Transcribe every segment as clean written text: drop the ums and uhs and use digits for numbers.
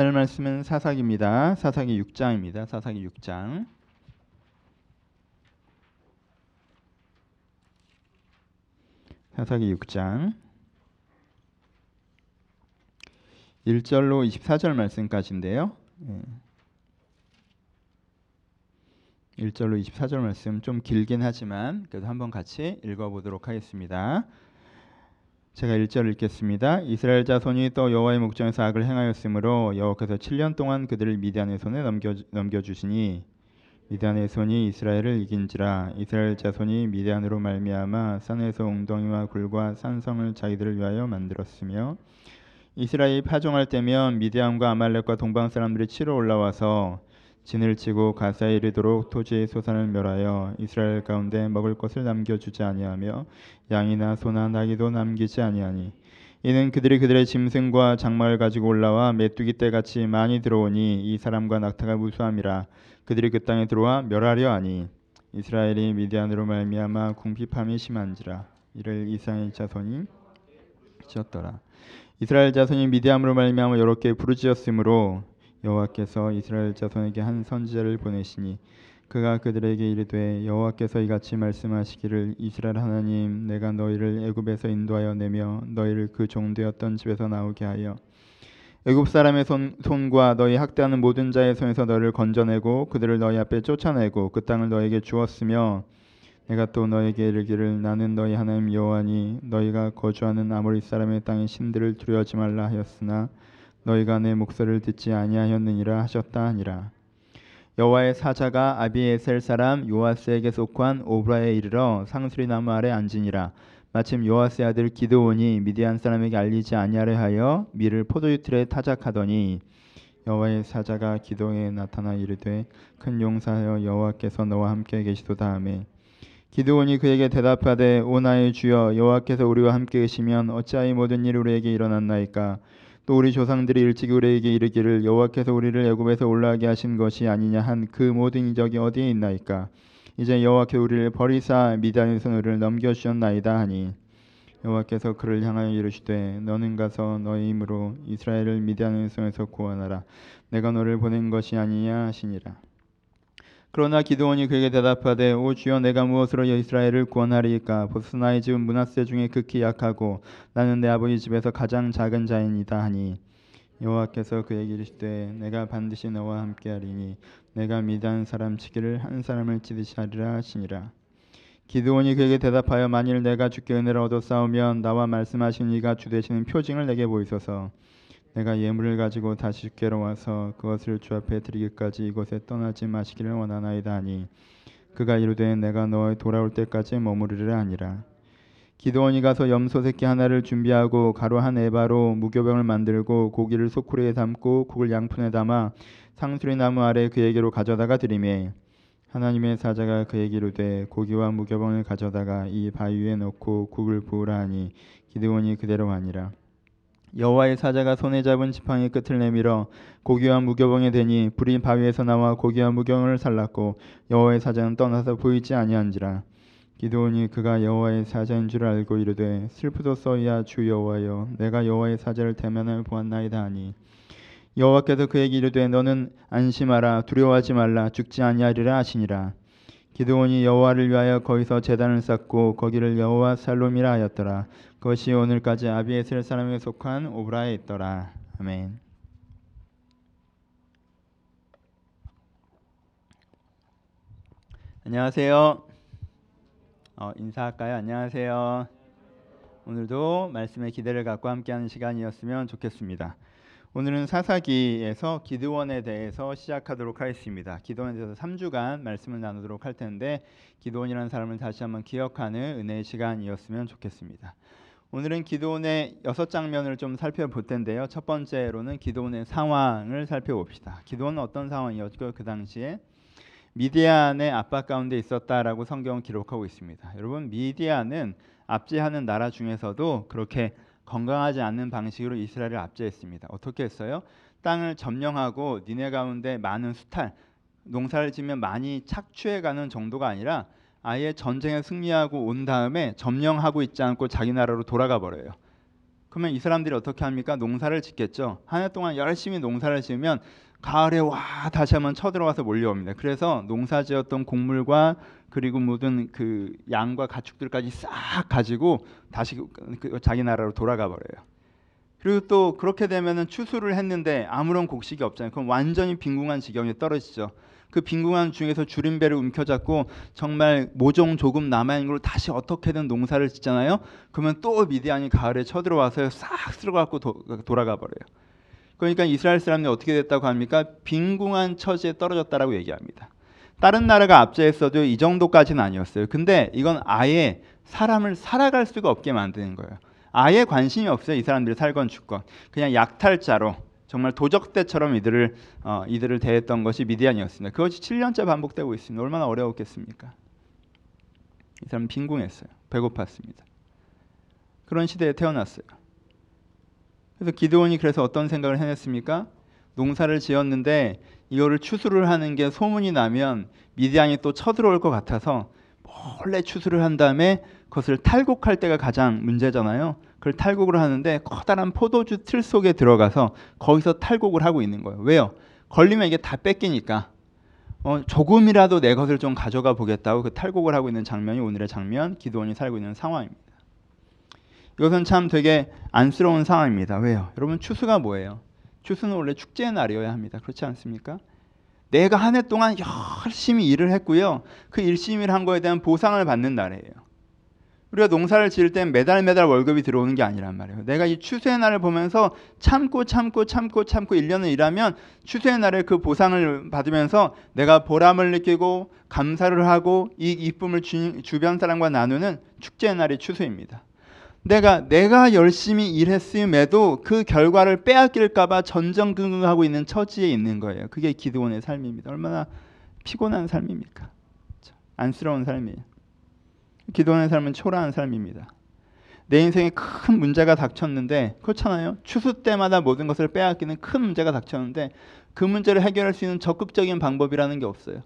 오늘 말씀은 사사기입니다. 사사기 6장입니다. 사사기 6장. 사사기 6장 1절로 24절 말씀까지인데요. 1절로 24절 말씀 좀 길긴 하지만 그래도 한번 같이 읽어보도록 하겠습니다. 제가 1절 읽겠습니다. 이스라엘 자손이 또 여호와의 목전에서 악을 행하였으므로 여호와께서 7년 동안 그들을 미디안의 손에 넘겨주시니 미디안의 손이 이스라엘을 이긴지라. 이스라엘 자손이 미디안으로 말미암아 산에서 웅덩이와 굴과 산성을 자기들을 위하여 만들었으며 이스라엘이 파종할 때면 미디안과 아말렉과 동방 사람들이 치러 올라와서 진을 치고 가사에 이르도록 토지의 소산을 멸하여 이스라엘 가운데 먹을 것을 남겨주지 아니하며 양이나 소나 나귀도 남기지 아니하니 이는 그들이 그들의 짐승과 장막을 가지고 올라와 메뚜기 떼같이 많이 들어오니 이 사람과 낙타가 무수함이라. 그들이 그 땅에 들어와 멸하려 하니 이스라엘이 미디안으로 말미암아 궁핍함이 심한지라. 이를 이스라엘 자손이 지었더라. 이스라엘 자손이 미디안으로 말미암아 여러 개 부르짖었으므로 여호와께서 이스라엘 자손에게 한 선지자를 보내시니 그가 그들에게 이르되 여호와께서 이같이 말씀하시기를 이스라엘 하나님 내가 너희를 애굽에서 인도하여 내며 너희를 그 종되었던 집에서 나오게 하여 애굽 사람의 손과 너희 학대하는 모든 자의 손에서 너희를 건져내고 그들을 너희 앞에 쫓아내고 그 땅을 너희에게 주었으며 내가 또 너희에게 이르기를 나는 너희 하나님 여호와니 너희가 거주하는 아모리 사람의 땅의 신들을 두려워하지 말라 하였으나 너희가 내 목소리를 듣지 아니하였느니라 하셨다 하니라. 여호와의 사자가 아비에셀 사람 요아스에게 속한 오브라에 이르러 상수리나무 아래 앉으니라. 마침 요아스의 아들 기드온이 미디안 사람에게 알리지 아니하려 하여 밀을 포도유틀에 타작하더니 여호와의 사자가 기드온에 나타나 이르되 큰 용사여 여호와께서 너와 함께 계시도다 하매 기드온이 그에게 대답하되 오 나의 주여 여호와께서 우리와 함께 계시면 어찌하여 모든 일이 우리에게 일어났나이까. 또 우리 조상들이 일찍 우리에게 이르기를 여호와께서 우리를 애굽에서 올라오게 하신 것이 아니냐 한 그 모든 이적이 어디에 있나이까. 이제 여호와께서 우리를 버리사 미디안의 손에 우리를 넘겨주셨나이다 하니 여호와께서 그를 향하여 이르시되 너는 가서 너의 힘으로 이스라엘을 미디안의 손에서 구원하라. 내가 너를 보낸 것이 아니냐 하시니라. 그러나 기드온이 그에게 대답하되 오 주여 내가 무엇으로 이스라엘을 구원하리이까. 보소 나의 집은 므낫세 중에 극히 약하고 나는 내 아버지 집에서 가장 작은 자이니이다 하니 여호와께서 그에게 이르시되 내가 반드시 너와 함께하리니 내가 미디안 사람 치기를 한 사람을 치듯이 하리라 하시니라. 기드온이 그에게 대답하여 만일 내가 주께 은혜를 얻어 싸우면 나와 말씀하신 이가 주 되시는 표징을 내게 보이소서. 내가 예물을 가지고 다시 주께로 와서 그것을 주 앞에 드리기까지 이곳에 떠나지 마시기를 원하나이다 하니 그가 이르되 내가 너의 돌아올 때까지 머무르리라 하니라. 기드온이 가서 염소 새끼 하나를 준비하고 가루 한 에바로 무교병을 만들고 고기를 소쿠리에 담고 국을 양푼에 담아 상수리 나무 아래 그에게로 가져다가 드리매 하나님의 사자가 그에게 이르되 고기와 무교병을 가져다가 이 바위에 넣고 국을 부으라 하니 기드온이 그대로 하니라. 여호와의 사자가 손에 잡은 지팡이 끝을 내밀어 고기와 무교병에 대니 불이 바위에서 나와 고기와 무교병을 살랐고 여호와의 사자는 떠나서 보이지 아니한지라. 기드온이 그가 여호와의 사자인 줄 알고 이르되 슬프도소이야 주 여호와여 내가 여호와의 사자를 대면하여 보았나이다 하니 여호와께서 그에게 이르되 너는 안심하라 두려워하지 말라 죽지 아니하리라 하시니라. 기드온이 여호와를 위하여 거기서 제단을 쌓고 거기를 여호와 샬롬이라 하였더라. 그것이 오늘까지 아비에셀 사람에게 속한 오브라에 있더라. 아멘. 안녕하세요. 인사할까요? 안녕하세요. 오늘도 말씀의 기대를 갖고 함께하는 시간이었으면 좋겠습니다. 오늘은 사사기에서 기드온에 대해서 시작하도록 하겠습니다. 기드온에 대해서 3주간 말씀을 나누도록 할 텐데 기드온이라는 사람을 다시 한번 기억하는 은혜의 시간이었으면 좋겠습니다. 오늘은 기드온의 6장면을 좀 살펴볼 텐데요. 첫 번째로는 기드온의 상황을 살펴봅시다. 기드온은 어떤 상황이었죠? 그 당시에 미디안의 압박 가운데 있었다라고 성경은 기록하고 있습니다. 여러분 미디안은 압제하는 나라 중에서도 그렇게 건강하지 않는 방식으로 이스라엘을 압제했습니다. 어떻게 했어요? 땅을 점령하고 니네 가운데 많은 수탈, 농사를 지면 많이 착취해가는 정도가 아니라 아예 전쟁에 승리하고 온 다음에 점령하고 있지 않고 자기 나라로 돌아가 버려요. 그러면 이 사람들이 어떻게 합니까? 농사를 짓겠죠. 한 해 동안 열심히 농사를 지으면 가을에 와 다시 한번 쳐들어와서 몰려옵니다. 그래서 농사 지었던 곡물과 그리고 모든 그 양과 가축들까지 싹 가지고 다시 자기 나라로 돌아가 버려요. 그리고 또 그렇게 되면은 추수를 했는데 아무런 곡식이 없잖아요. 그럼 완전히 빈궁한 지경에 떨어지죠. 그 빈궁한 중에서 주림배를 움켜잡고 정말 모종 조금 남아있는 걸로 다시 어떻게든 농사를 짓잖아요. 그러면 또 미디안이 가을에 쳐들어와서 싹 쓸어갖고 돌아가 버려요. 그러니까 이스라엘 사람들이 어떻게 됐다고 합니까? 빈궁한 처지에 떨어졌다라고 얘기합니다. 다른 나라가 압제했어도 이 정도까지는 아니었어요. 근데 이건 아예 사람을 살아갈 수가 없게 만드는 거예요. 아예 관심이 없어요. 이 사람들이 살건 죽건 그냥 약탈자로 정말 도적대처럼 이들을 대했던 것이 미디안이었습니다. 그것이 7년째 반복되고 있습니다. 얼마나 어려웠겠습니까? 이 사람은 빈궁했어요. 배고팠습니다. 그런 시대에 태어났어요. 그래서 기드온이 그래서 어떤 생각을 해냈습니까? 농사를 지었는데 이거를 추수를 하는 게 소문이 나면 미디안이 또 쳐들어올 것 같아서 몰래 추수를 한 다음에 그것을 탈곡할 때가 가장 문제잖아요. 그걸 탈곡을 하는데 커다란 포도주 틀 속에 들어가서 거기서 탈곡을 하고 있는 거예요. 왜요? 걸리면 이게 다 뺏기니까 조금이라도 내 것을 좀 가져가 보겠다고 그 탈곡을 하고 있는 장면이 오늘의 장면, 기드온이 살고 있는 상황입니다. 이것은 참 되게 안쓰러운 상황입니다. 왜요? 여러분, 추수가 뭐예요? 추수는 원래 축제의 날이어야 합니다. 그렇지 않습니까? 내가 한 해 동안 열심히 일을 했고요. 그 일심일 한 거에 대한 보상을 받는 날이에요. 우리가 농사를 지을 땐 매달 월급이 들어오는 게 아니란 말이에요. 내가 이 추수의 날을 보면서 참고 1년을 일하면 추수의 날에 그 보상을 받으면서 내가 보람을 느끼고 감사를 하고 이 기쁨을 주변 사람과 나누는 축제의 날이 추수입니다. 내가 열심히 일했음에도 그 결과를 빼앗길까 봐 전전긍긍하고 있는 처지에 있는 거예요. 그게 기드온의 삶입니다. 얼마나 피곤한 삶입니까? 안쓰러운 삶이에요. 기도하는 삶은 초라한 삶입니다. 내 인생에 큰 문제가 닥쳤는데, 그렇잖아요. 추수 때마다 모든 것을 빼앗기는 큰 문제가 닥쳤는데 그 문제를 해결할 수 있는 적극적인 방법이라는 게 없어요.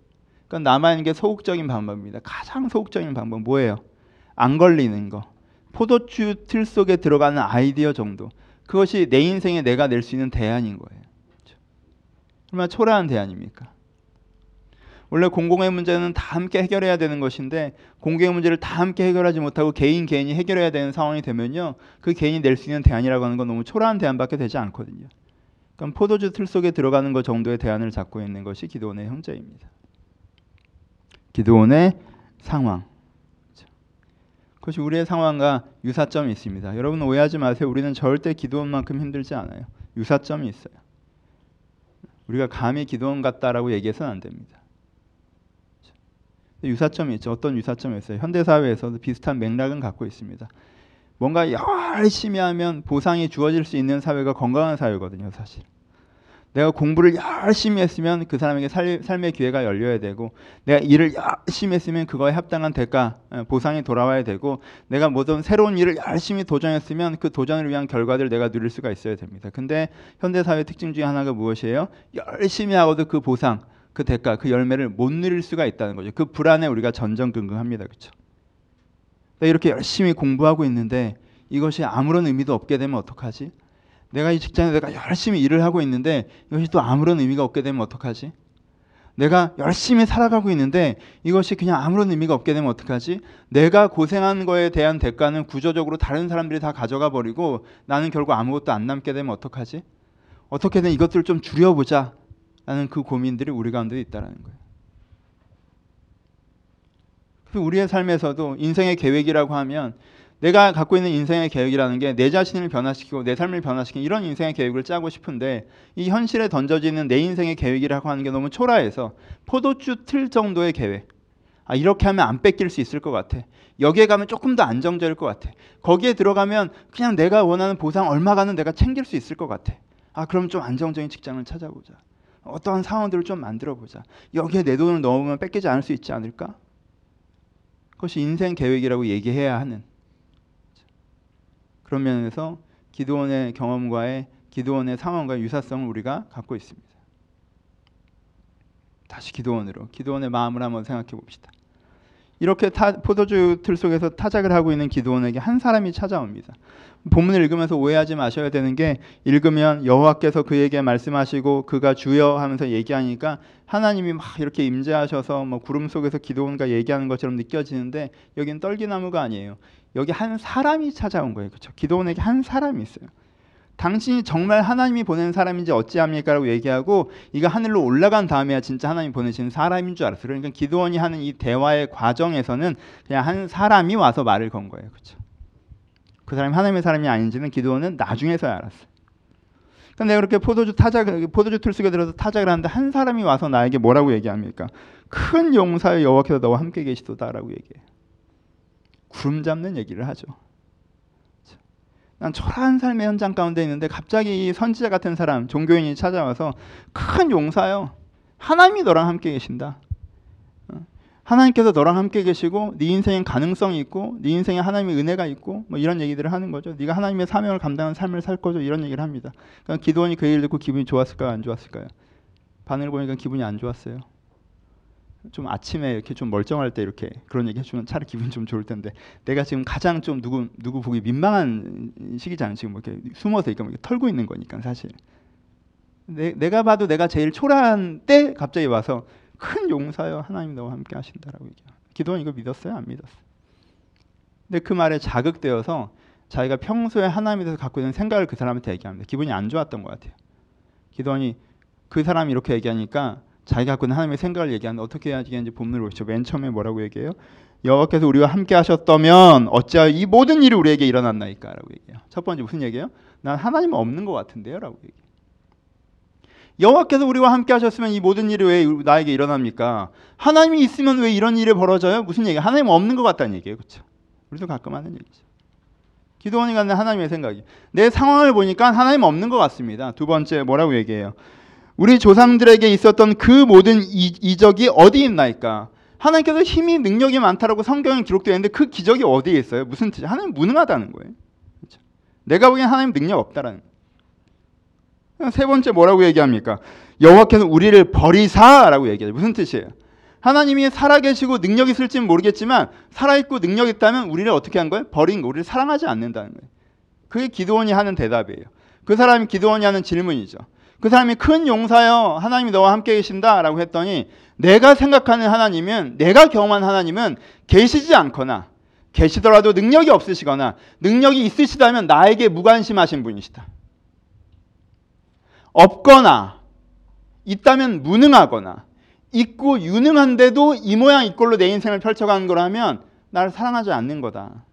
그러니까 남아있는 게 소극적인 방법입니다. 가장 소극적인 방법은 뭐예요? 안 걸리는 거. 포도주 틀 속에 들어가는 아이디어 정도. 그것이 내 인생에 내가 낼 수 있는 대안인 거예요. 얼마나 초라한 대안입니까? 원래 공공의 문제는 다 함께 해결해야 되는 것인데 공공의 문제를 다 함께 해결하지 못하고 개인이 해결해야 되는 상황이 되면요. 그 개인이 낼 수 있는 대안이라고 하는 건 너무 초라한 대안밖에 되지 않거든요. 그럼 포도주 틀 속에 들어가는 것 정도의 대안을 잡고 있는 것이 기드온의 형제입니다. 기드온의 상황. 그것이 우리의 상황과 유사점이 있습니다. 여러분 오해하지 마세요. 우리는 절대 기드온만큼 힘들지 않아요. 유사점이 있어요. 우리가 감히 기드온 같다라고 얘기해서는 안 됩니다. 유사점이 있죠. 어떤 유사점이 있어요? 현대사회에서도 비슷한 맥락은 갖고 있습니다. 뭔가 열심히 하면 보상이 주어질 수 있는 사회가 건강한 사회거든요. 사실 내가 공부를 열심히 했으면 그 사람에게 삶의 기회가 열려야 되고, 내가 일을 열심히 했으면 그거에 합당한 대가, 보상이 돌아와야 되고, 내가 모든 새로운 일을 열심히 도전했으면 그 도전을 위한 결과를 내가 누릴 수가 있어야 됩니다. 근데 현대사회의 특징 중에 하나가 무엇이에요? 열심히 하고도 그 보상, 그 대가, 그 열매를 못 누릴 수가 있다는 거죠. 그 불안에 우리가 전전긍긍합니다. 그렇죠? 이렇게 열심히 공부하고 있는데 이것이 아무런 의미도 없게 되면 어떡하지? 내가 이 직장에 내가 열심히 일을 하고 있는데 이것이 또 아무런 의미가 없게 되면 어떡하지? 내가 열심히 살아가고 있는데 이것이 그냥 아무런 의미가 없게 되면 어떡하지? 내가 고생한 거에 대한 대가는 구조적으로 다른 사람들이 다 가져가 버리고 나는 결국 아무것도 안 남게 되면 어떡하지? 어떻게든 이것들을 좀 줄여보자 라는 그 고민들이 우리 가운데 있다라는 거예요. 그래서 우리의 삶에서도 인생의 계획이라고 하면 내가 갖고 있는 인생의 계획이라는 게 내 자신을 변화시키고 내 삶을 변화시키는 이런 인생의 계획을 짜고 싶은데 이 현실에 던져지는 내 인생의 계획이라고 하는 게 너무 초라해서 포도주 틀 정도의 계획, 이렇게 하면 안 뺏길 수 있을 것 같아. 여기에 가면 조금 더 안정적일 것 같아. 거기에 들어가면 그냥 내가 원하는 보상 얼마가는 내가 챙길 수 있을 것 같아. 그럼 좀 안정적인 직장을 찾아보자. 어떠한 상황들을 좀 만들어보자. 여기에 내 돈을 넣으면 뺏기지 않을 수 있지 않을까? 그것이 인생 계획이라고 얘기해야 하는. 그런 면에서 기드온의 경험과의 기드온의 상황과 유사성을 우리가 갖고 있습니다. 다시 기드온의 마음을 한번 생각해 봅시다. 이렇게 포도주 틀 속에서 타작을 하고 있는 기드온에게 한 사람이 찾아옵니다. 본문을 읽으면서 오해하지 마셔야 되는 게, 읽으면 여호와께서 그에게 말씀하시고 그가 주여 하면서 얘기하니까 하나님이 막 이렇게 임재하셔서 뭐 구름 속에서 기드온과 얘기하는 것처럼 느껴지는데, 여기는 떨기나무가 아니에요. 여기 한 사람이 찾아온 거예요. 그렇죠? 기드온에게 한 사람이 있어요. 당신이 정말 하나님이 보낸 사람인지 어찌합니까? 라고 얘기하고, 이거 하늘로 올라간 다음에야 진짜 하나님이 보내시는 사람인 줄 알았어요. 그러니까 기드온이 하는 이 대화의 과정에서는 그냥 한 사람이 와서 말을 건 거예요. 그렇죠? 그 사람이 하나님의 사람이 아닌지는 기드온은 나중에서야 알았어요. 그럼 내가 그렇게 포도주 틀쓰게 들어서 타작을 하는데 한 사람이 와서 나에게 뭐라고 얘기합니까? 큰 용사의 여호와께서 너와 함께 계시도다라고 얘기해요. 구름 잡는 얘기를 하죠. 난 초라한 삶의 현장 가운데 있는데 갑자기 이 선지자 같은 사람, 종교인이 찾아와서 큰 용사요, 하나님이 너랑 함께 계신다. 하나님께서 너랑 함께 계시고 네 인생엔 가능성이 있고 네 인생에 하나님의 은혜가 있고 뭐 이런 얘기들을 하는 거죠. 네가 하나님의 사명을 감당하는 삶을 살 거죠. 이런 얘기를 합니다. 그러니까 기드온이 그 얘기를 듣고 기분이 좋았을까요? 안 좋았을까요? 반응을 보니까 기분이 안 좋았어요. 좀 아침에 이렇게 좀 멀쩡할 때 이렇게 그런 얘기 해주면 차라리 기분 좀 좋을 텐데, 내가 지금 가장 좀 누구 보기 민망한 시기잖아요. 지금 뭐 이렇게 숨어서 이렇게 털고 있는 거니까 사실. 내가 봐도 내가 제일 초라한 때 갑자기 와서 큰 용사여 하나님 너와 함께 하신다라고 얘기해요. 기도원 이거 믿었어요? 안 믿었어요? 근데 그 말에 자극되어서 자기가 평소에 하나님에 대해서 갖고 있는 생각을 그 사람한테 얘기합니다. 기분이 안 좋았던 것 같아요. 기도원이 그 사람이 이렇게 얘기하니까 자기가 갖고 있는 하나님의 생각을 얘기하는데 어떻게 해야 되는지 본문을 보시죠. 맨 처음에 뭐라고 얘기해요? 여호와께서 우리와 함께 하셨다면 어찌하여 이 모든 일이 우리에게 일어났나이까? 라고 얘기해요. 첫 번째 무슨 얘기예요? 난 하나님 없는 것 같은데요? 라고 얘기해요. 여호와께서 우리와 함께 하셨으면 이 모든 일이 왜 나에게 일어납니까? 하나님이 있으면 왜 이런 일이 벌어져요? 무슨 얘기예요? 하나님 없는 것 같다는 얘기예요. 그렇죠? 우리도 가끔 하는 얘기죠. 기도원이 갖는 하나님의 생각이. 내 상황을 보니까 하나님 없는 것 같습니다. 두 번째 뭐라고 얘기해요? 우리 조상들에게 있었던 그 모든 이적이 어디 있나이까? 하나님께서 힘이 능력이 많다라고 성경에 기록되어 있는데 그 기적이 어디에 있어요? 무슨 뜻이에요? 하나님 무능하다는 거예요. 그렇죠? 내가 보기엔 하나님 능력 없다라는 거예요. 세 번째 뭐라고 얘기합니까? 여호와께서 우리를 버리사라고 얘기해요. 무슨 뜻이에요? 하나님이 살아계시고 능력이 있을지는 모르겠지만 살아있고 능력이 있다면 우리를 어떻게 한 거예요? 버린 거. 우리를 사랑하지 않는다는 거예요. 그게 기드온이 하는 대답이에요. 그 사람이 기드온이 하는 질문이죠. 그 사람이 큰 용사여 하나님이 너와 함께 계신다라고 했더니, 내가 생각하는 하나님은, 내가 경험한 하나님은 계시지 않거나 계시더라도 능력이 없으시거나 능력이 있으시다면 나에게 무관심하신 분이시다. 없거나 있다면 무능하거나 있고 유능한데도 이 모양 이 꼴로 내 인생을 펼쳐가는 거라면 나를 사랑하지 않는 거다.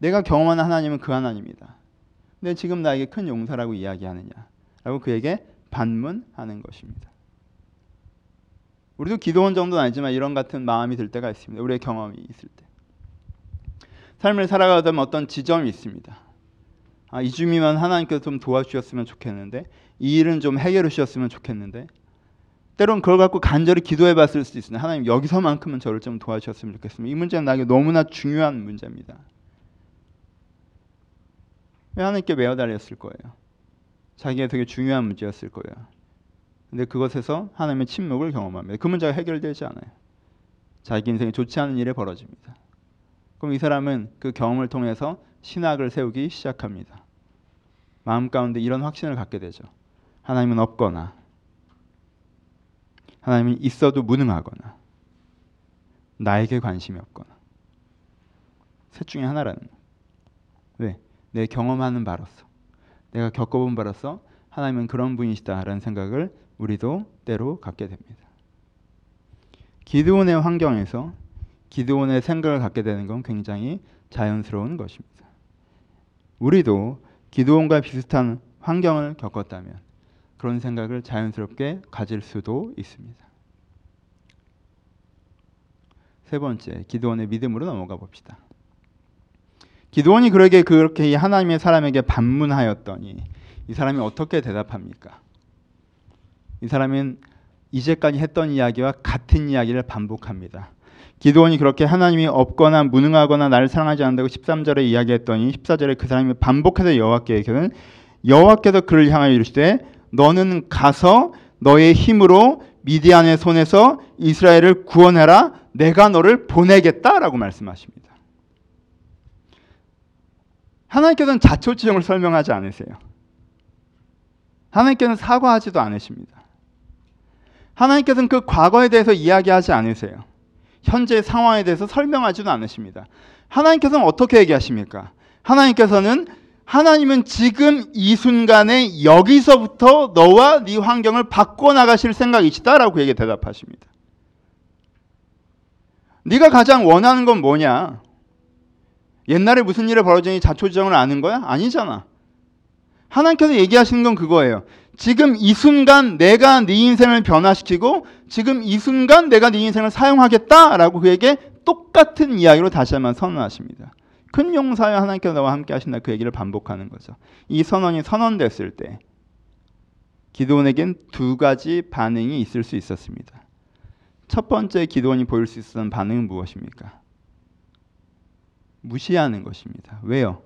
내가 경험한 하나님은 그 하나님이다. 근데 지금 나에게 큰 용사라고 이야기하느냐 라고 그에게 반문하는 것입니다. 우리도 기도원 정도는 아니지만 이런 같은 마음이 들 때가 있습니다. 우리의 경험이 있을 때. 삶을 살아가다 보면 어떤 지점이 있습니다. 아, 이쯤이면 하나님께서 좀 도와주셨으면 좋겠는데, 이 일은 좀 해결해 주셨으면 좋겠는데, 때론 그걸 갖고 간절히 기도해 봤을 수도 있습니다. 하나님 여기서만큼은 저를 좀 도와주셨으면 좋겠습니다. 이 문제는 나에게 너무나 중요한 문제입니다. 왜 하나님께 매어달렸을 거예요? 자기가 되게 중요한 문제였을 거예요. 근데 그것에서 하나님의 침묵을 경험합니다. 그 문제가 해결되지 않아요. 자기 인생에 좋지 않은 일이 벌어집니다. 그럼 이 사람은 그 경험을 통해서 신학을 세우기 시작합니다. 마음 가운데 이런 확신을 갖게 되죠. 하나님은 없거나 하나님은 있어도 무능하거나 나에게 관심이 없거나 셋 중에 하나라는 거예요. 왜? 내 경험하는 바로서, 내가 겪어본 바로서 하나님은 그런 분이시다라는 생각을 우리도 때로 갖게 됩니다. 기드온의 환경에서 기드온의 생각을 갖게 되는 건 굉장히 자연스러운 것입니다. 우리도 기드온과 비슷한 환경을 겪었다면 그런 생각을 자연스럽게 가질 수도 있습니다. 세 번째, 기드온의 믿음으로 넘어가 봅시다. 기드온이 그렇게 하나님의 사람에게 반문하였더니 이 사람이 어떻게 대답합니까? 이 사람은 이제까지 했던 이야기와 같은 이야기를 반복합니다. 기드온이 그렇게 하나님이 없거나 무능하거나 나를 사랑하지 않는다고 13절에 이야기했더니 14절에 그 사람이 반복해서 여호와께서 그를 향하여 이르시되 너는 가서 너의 힘으로 미디안의 손에서 이스라엘을 구원해라. 내가 너를 보내겠다라고 말씀하십니다. 하나님께서는 자초지종을 설명하지 않으세요. 하나님께서는 사과하지도 않으십니다. 하나님께서는 그 과거에 대해서 이야기하지 않으세요. 현재의 상황에 대해서 설명하지도 않으십니다. 하나님께서는 어떻게 얘기하십니까? 하나님은 지금 이 순간에 여기서부터 너와 네 환경을 바꿔나가실 생각이시다라고 얘기 대답하십니다. 네가 가장 원하는 건 뭐냐? 옛날에 무슨 일이 벌어지니 자초지종을 아는 거야? 아니잖아. 하나님께서 얘기하시는 건 그거예요. 지금 이 순간 내가 네 인생을 변화시키고 지금 이 순간 내가 네 인생을 사용하겠다라고 그에게 똑같은 이야기로 다시 한번 선언하십니다. 큰 용사여 하나님께서 나와 함께 하신다, 그 얘기를 반복하는 거죠. 이 선언이 선언됐을 때 기드온에겐 두 가지 반응이 있을 수 있었습니다. 첫 번째 기드온이 보일 수 있었던 반응은 무엇입니까? 무시하는 것입니다. 왜요?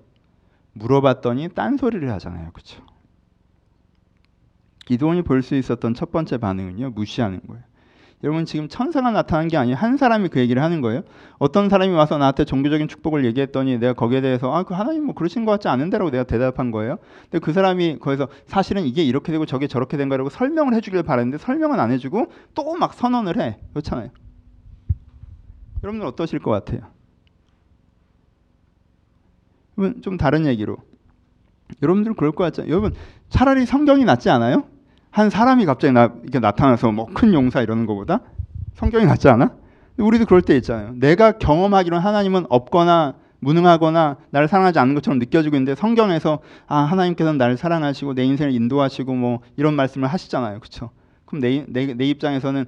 물어봤더니 딴소리를 하잖아요. 그렇죠? 기드온이 볼 수 있었던 첫 번째 반응은요, 무시하는 거예요. 여러분, 지금 천사가 나타난 게 아니에요. 한 사람이 그 얘기를 하는 거예요. 어떤 사람이 와서 나한테 종교적인 축복을 얘기했더니 내가 거기에 대해서 그 하나님 그러신 것 같지 않은데 라고 내가 대답한 거예요. 근데 그 사람이 거기서 사실은 이게 이렇게 되고 저게 저렇게 된 거라고 설명을 해주길 바랬는데 설명은 안 해주고 또 막 선언을 해. 그렇잖아요. 여러분들 어떠실 것 같아요? 여러분, 좀 다른 얘기로, 여러분들 그럴 것 같잖아요. 여러분, 차라리 성경이 낫지 않아요? 한 사람이 갑자기 이렇게 나타나서 뭐 큰 용사 이러는 것보다 성경이 낫지 않아? 우리도 그럴 때 있잖아요. 내가 경험하기로는 하나님은 없거나 무능하거나 나를 사랑하지 않는 것처럼 느껴지고 있는데 성경에서 하나님께서는 나를 사랑하시고 내 인생을 인도하시고 뭐 이런 말씀을 하시잖아요. 그렇죠? 그럼 내 입장에서는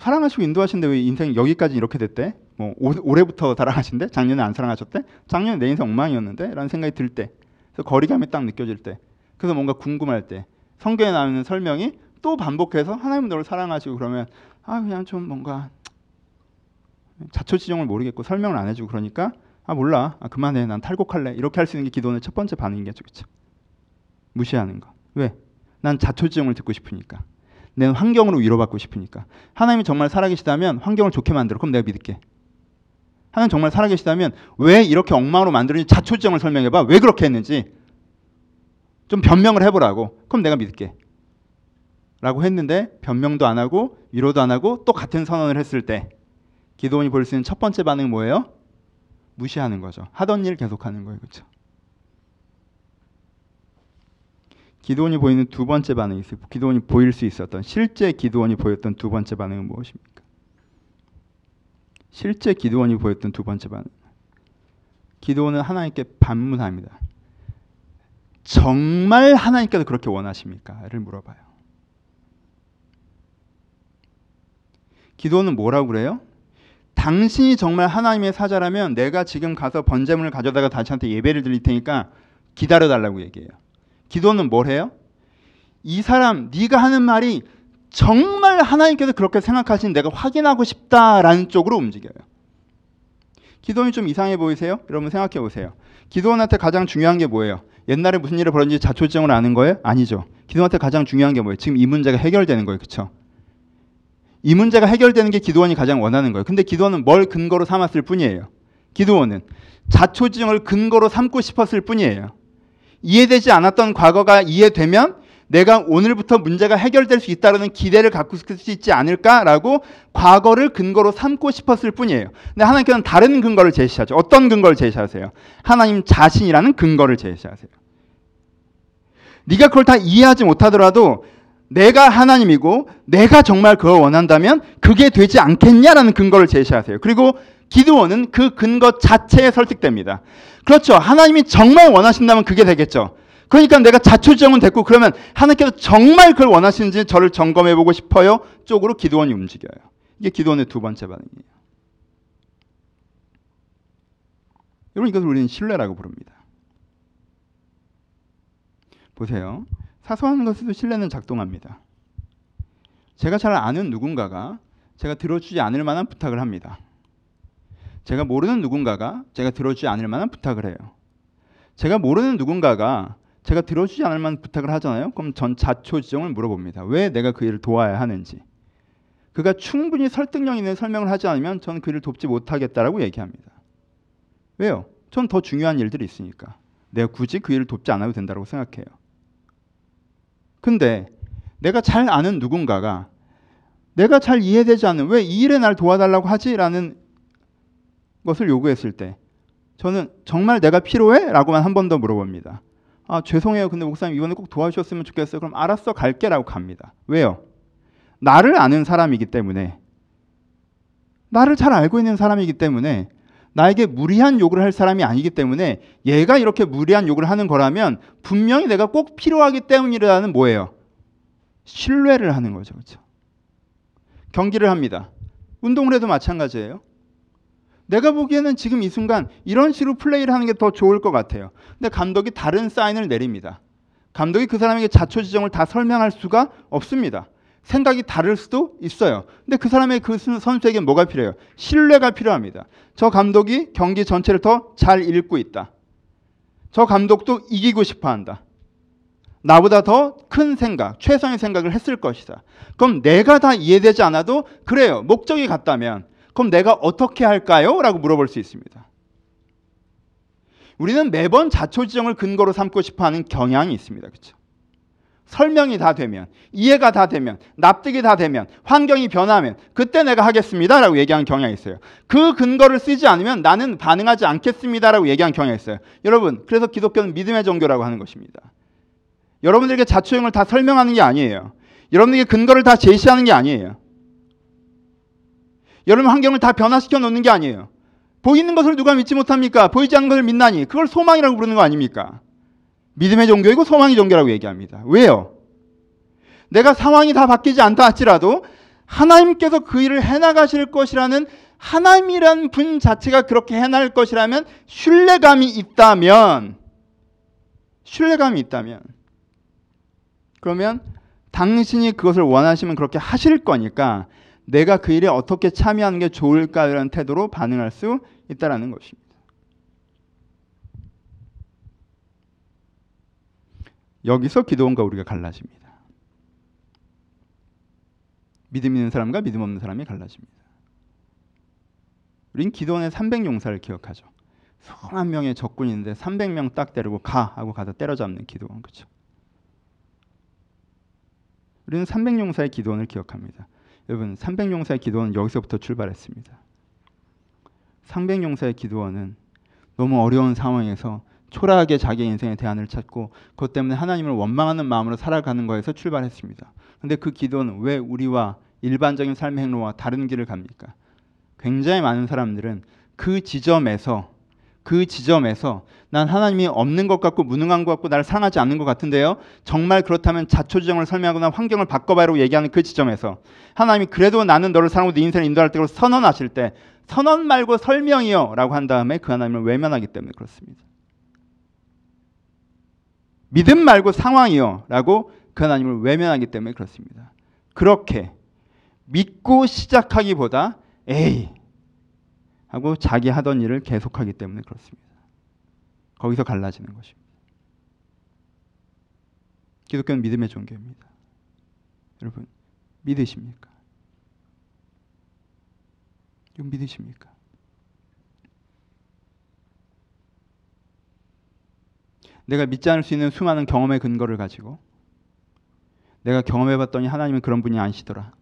사랑하시고 인도하시는데 왜 인생이 여기까지 이렇게 됐대? 뭐 올해부터 사랑하신대? 작년에 안 사랑하셨대? 작년에 내 인생 엉망이었는데? 라는 생각이 들 때, 그래서 거리감이 딱 느껴질 때, 그래서 뭔가 궁금할 때 성경에 나오는 설명이 또 반복해서 하나님은 너를 사랑하시고 그러면 그냥 좀 뭔가 자초지종을 모르겠고 설명을 안 해주고 그러니까 몰라, 그만해, 난 탈곡할래, 이렇게 할 수 있는 게 기도는 첫 번째 반응이겠죠. 그렇죠? 무시하는 거. 왜? 난 자초지종을 듣고 싶으니까, 내 환경으로 위로받고 싶으니까. 하나님이 정말 살아계시다면 환경을 좋게 만들어. 그럼 내가 믿을게. 하나님 정말 살아계시다면 왜 이렇게 엉망으로 만드는지 자초지종을 설명해봐. 왜 그렇게 했는지 좀 변명을 해보라고. 그럼 내가 믿을게 라고 했는데 변명도 안 하고 위로도 안 하고 또 같은 선언을 했을 때 기드온이 볼 수 있는 첫 번째 반응은 뭐예요? 무시하는 거죠. 하던 일 계속하는 거예요. 그렇죠? 기드온이 보이는 두 번째 반응이 있어요. 기드온이 보일 수 있었던, 실제 기드온이 보였던 두 번째 반응은 무엇입니까? 실제 기드온이 보였던 두 번째 반응, 기드온은 하나님께 반문합니다. 정말 하나님께서 그렇게 원하십니까?를 물어봐요. 기드온은 뭐라고 그래요? 당신이 정말 하나님의 사자라면 내가 지금 가서 번제물을 가져다가 당신한테 예배를 드릴 테니까 기다려달라고 얘기해요. 기드온은 뭘 해요? 이 사람, 네가 하는 말이 정말 하나님께서 그렇게 생각하신, 내가 확인하고 싶다라는 쪽으로 움직여요. 기드온이 좀 이상해 보이세요? 여러분 생각해 보세요. 기드온한테 가장 중요한 게 뭐예요? 옛날에 무슨 일이 벌어진지 자초지종을 아는 거예요? 아니죠. 기드온한테 가장 중요한 게 뭐예요? 지금 이 문제가 해결되는 거예요. 그렇죠? 이 문제가 해결되는 게 기드온이 가장 원하는 거예요. 근데 기드온은 뭘 근거로 삼았을 뿐이에요. 기드온은 자초지종을 근거로 삼고 싶었을 뿐이에요. 이해되지 않았던 과거가 이해되면 내가 오늘부터 문제가 해결될 수 있다는 기대를 갖고 있을 수 있지 않을까라고 과거를 근거로 삼고 싶었을 뿐이에요. 근데 하나님께서는 다른 근거를 제시하죠. 어떤 근거를 제시하세요? 하나님 자신이라는 근거를 제시하세요. 네가 그걸 다 이해하지 못하더라도 내가 하나님이고 내가 정말 그걸 원한다면 그게 되지 않겠냐라는 근거를 제시하세요. 그리고 기드온은 그 근거 자체에 설득됩니다. 그렇죠. 하나님이 정말 원하신다면 그게 되겠죠. 그러니까 내가 자초지종은 됐고, 그러면 하나님께서 정말 그걸 원하시는지 저를 점검해보고 싶어요 쪽으로 기드온이 움직여요. 이게 기드온의 두 번째 반응이에요. 여러분, 이것을 우리는 신뢰라고 부릅니다. 보세요. 사소한 것에도 신뢰는 작동합니다. 제가 잘 아는 누군가가 제가 들어주지 않을 만한 부탁을 합니다. 제가 모르는 누군가가 제가 들어주지 않을 만한 부탁을 해요. 제가 모르는 누군가가 제가 들어주지 않을 만한 부탁을 하잖아요. 그럼 전 자초지종을 물어봅니다. 왜 내가 그 일을 도와야 하는지. 그가 충분히 설득력 있는 설명을 하지 않으면 저는 그 일을 돕지 못하겠다라고 얘기합니다. 왜요? 전 더 중요한 일들이 있으니까. 내가 굳이 그 일을 돕지 않아도 된다고 생각해요. 근데 내가 잘 아는 누군가가 내가 잘 이해되지 않는 왜 이 일에 날 도와달라고 하지? 라는 것을 요구했을 때 저는 정말 내가 필요해? 라고만 한 번 더 물어봅니다. 아, 죄송해요. 근데 목사님 이번에 꼭 도와주셨으면 좋겠어요. 그럼 알았어 갈게 라고 갑니다. 왜요? 나를 아는 사람이기 때문에, 나를 잘 알고 있는 사람이기 때문에, 나에게 무리한 요구를 할 사람이 아니기 때문에 얘가 이렇게 무리한 요구를 하는 거라면 분명히 내가 꼭 필요하기 때문이라는 뭐예요? 신뢰를 하는 거죠. 그렇죠? 경기를 합니다. 운동을 해도 마찬가지예요. 내가 보기에는 지금 이 순간 이런 식으로 플레이를 하는 게 더 좋을 것 같아요. 근데 감독이 다른 사인을 내립니다. 감독이 그 사람에게 자초지종을 다 설명할 수가 없습니다. 생각이 다를 수도 있어요. 근데 그 사람의 그 선수에게 뭐가 필요해요? 신뢰가 필요합니다. 저 감독이 경기 전체를 더 잘 읽고 있다. 저 감독도 이기고 싶어 한다. 나보다 더 큰 생각, 최선의 생각을 했을 것이다. 그럼 내가 다 이해되지 않아도 그래요. 목적이 같다면 그럼 내가 어떻게 할까요? 라고 물어볼 수 있습니다. 우리는 매번 자초지종을 근거로 삼고 싶어하는 경향이 있습니다. 그렇죠? 설명이 다 되면, 이해가 다 되면, 납득이 다 되면, 환경이 변하면 그때 내가 하겠습니다 라고 얘기하는 경향이 있어요. 그 근거를 쓰지 않으면 나는 반응하지 않겠습니다 라고 얘기하는 경향이 있어요. 여러분, 그래서 기독교는 믿음의 종교라고 하는 것입니다. 여러분들에게 자초지종을 다 설명하는 게 아니에요. 여러분에게 근거를 다 제시하는 게 아니에요. 여러분 환경을 다 변화시켜 놓는 게 아니에요. 보이는 것을 누가 믿지 못합니까? 보이지 않는 것을 믿나니 그걸 소망이라고 부르는 거 아닙니까? 믿음의 종교이고 소망의 종교라고 얘기합니다. 왜요? 내가 상황이 다 바뀌지 않다 할지라도 하나님께서 그 일을 해나가실 것이라는, 하나님이란 분 자체가 그렇게 해나갈 것이라면 신뢰감이 있다면 그러면 당신이 그것을 원하시면 그렇게 하실 거니까 내가 그 일에 어떻게 참여하는 게 좋을까라는 태도로 반응할 수 있다는 것입니다. 여기서 기드온과 우리가 갈라집니다. 믿음 있는 사람과 믿음 없는 사람이 갈라집니다. 우린 기드온의 300용사를 기억하죠. 31명의 적군인데 300명 딱 데리고 가 하고 가서 때려잡는 기드온. 그렇죠? 우리는 300용사의 기드온을 기억합니다. 여러분, 300용사의 기드온은 여기서부터 출발했습니다. 300용사의 기드온은 너무 어려운 상황에서 초라하게 자기 인생의 대안을 찾고 그것 때문에 하나님을 원망하는 마음으로 살아가는 거에서 출발했습니다. 그런데 그 기도는 왜 우리와 일반적인 삶의 행로와 다른 길을 갑니까? 굉장히 많은 사람들은 그 지점에서 난 하나님이 없는 것 같고 무능한 것 같고 나를 사랑하지 않는 것 같은데요. 정말 그렇다면 자초지종을 설명하거나 환경을 바꿔봐라고 얘기하는 그 지점에서 하나님이 그래도 나는 너를 사랑하고 네 인생을 인도할 때로 선언하실 때 선언 말고 설명이요 라고 한 다음에 그 하나님을 외면하기 때문에 그렇습니다. 믿음 말고 상황이요 라고 그 하나님을 외면하기 때문에 그렇습니다. 그렇게 믿고 시작하기보다 에이 하고 자기 하던 일을 계속하기 때문에 그렇습니다. 거기서 갈라지는 것입니다. 기독교는 믿음의 종교입니다. 여러분 믿으십니까? 여러분 믿으십니까? 내가 믿지 않을 수 있는 수많은 경험의 근거를 가지고 내가 경험해봤더니 하나님은 그런 분이 아니시더라.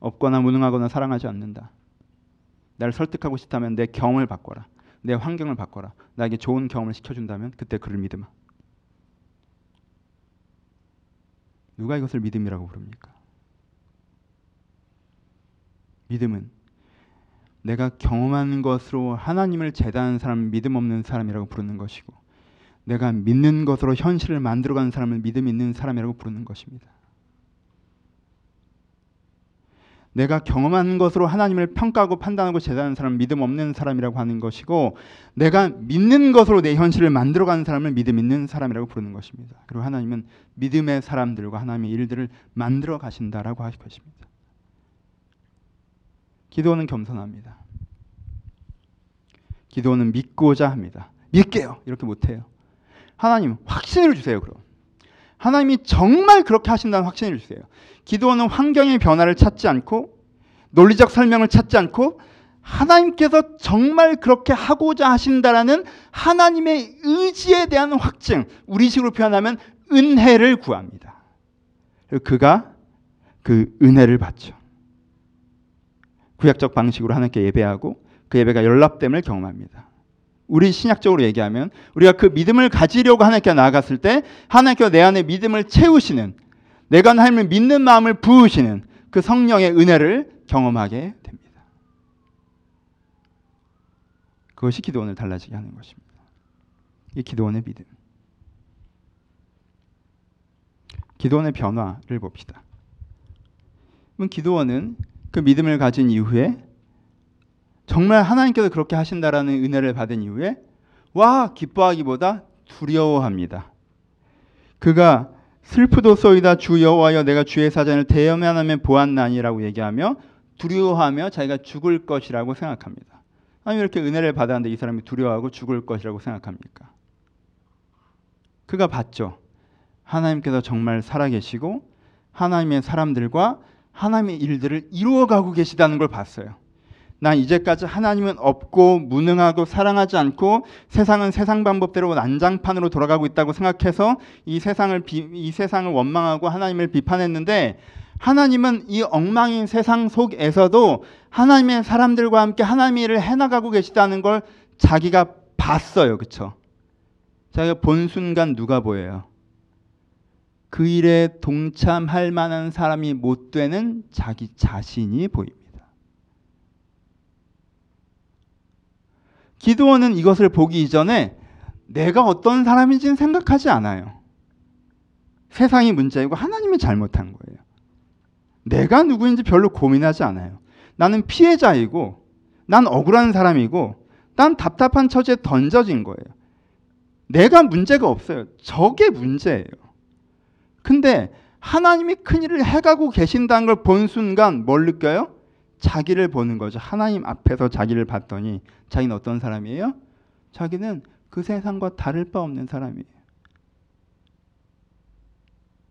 없거나 무능하거나 사랑하지 않는다. 나를 설득하고 싶다면 내 경험을 바꿔라. 내 환경을 바꿔라. 나에게 좋은 경험을 시켜준다면 그때 그를 믿음아. 누가 이것을 믿음이라고 부릅니까? 믿음은 내가 경험한 것으로 하나님을 제단하는 사람, 믿음 없는 사람이라고 부르는 것이고 내가 믿는 것으로 현실을 만들어가는 사람을 믿음 있는 사람이라고 부르는 것입니다. 내가 경험한 것으로 하나님을 평가하고 판단하고 제단하는 사람은 믿음 없는 사람이라고 하는 것이고 내가 믿는 것으로 내 현실을 만들어가는 사람을 믿음 있는 사람이라고 부르는 것입니다. 그리고 하나님은 믿음의 사람들과 하나님의 일들을 만들어 가신다라고 하실 것입니다. 기도는 겸손합니다. 기도는 믿고자 합니다. 믿게요 이렇게 못해요. 하나님 확신을 주세요. 그럼 하나님이 정말 그렇게 하신다는 확신을 주세요. 기도는 환경의 변화를 찾지 않고 논리적 설명을 찾지 않고 하나님께서 정말 그렇게 하고자 하신다라는 하나님의 의지에 대한 확증, 우리식으로 표현하면 은혜를 구합니다. 그리고 그가 그 은혜를 받죠. 구약적 방식으로 하나님께 예배하고 그 예배가 연락됨을 경험합니다. 우리 신약적으로 얘기하면 우리가 그 믿음을 가지려고 하나님께 나아갔을 때 하나님께서 내 안에 믿음을 채우시는, 내가 하나님을 믿는 마음을 부으시는 그 성령의 은혜를 경험하게 됩니다. 그것이 기드온을 달라지게 하는 것입니다. 이 기드온의 믿음. 기드온의 변화를 봅시다. 그럼 기드온은 그 믿음을 가진 이후에 정말 하나님께서 그렇게 하신다라는 은혜를 받은 이후에 와 기뻐하기보다 두려워합니다. 그가 슬프도소이다 주 여호와여 내가 주의 사자를 대면하며 보았나니라고 얘기하며 두려워하며 자기가 죽을 것이라고 생각합니다. 아니 이렇게 은혜를 받았는데 이 사람이 두려워하고 죽을 것이라고 생각합니까? 그가 봤죠. 하나님께서 정말 살아계시고 하나님의 사람들과 하나님의 일들을 이루어가고 계시다는 걸 봤어요. 난 이제까지 하나님은 없고 무능하고 사랑하지 않고 세상은 세상 방법대로 난장판으로 돌아가고 있다고 생각해서 이 세상을 원망하고 하나님을 비판했는데 하나님은 이 엉망인 세상 속에서도 하나님의 사람들과 함께 하나님의 일을 해나가고 계시다는 걸 자기가 봤어요. 그렇죠? 자기가 본 순간 누가 보여요? 그 일에 동참할 만한 사람이 못 되는 자기 자신이 보입니다. 기드온은 이것을 보기 이전에 내가 어떤 사람인지는 생각하지 않아요. 세상이 문제이고 하나님이 잘못한 거예요. 내가 누구인지 별로 고민하지 않아요. 나는 피해자이고 난 억울한 사람이고 난 답답한 처지에 던져진 거예요. 내가 문제가 없어요. 저게 문제예요. 근데 하나님이 큰일을 해가고 계신다는 걸 본 순간 뭘 느껴요? 자기를 보는 거죠. 하나님 앞에서 자기를 봤더니 자기는 어떤 사람이에요? 자기는 그 세상과 다를 바 없는 사람이에요.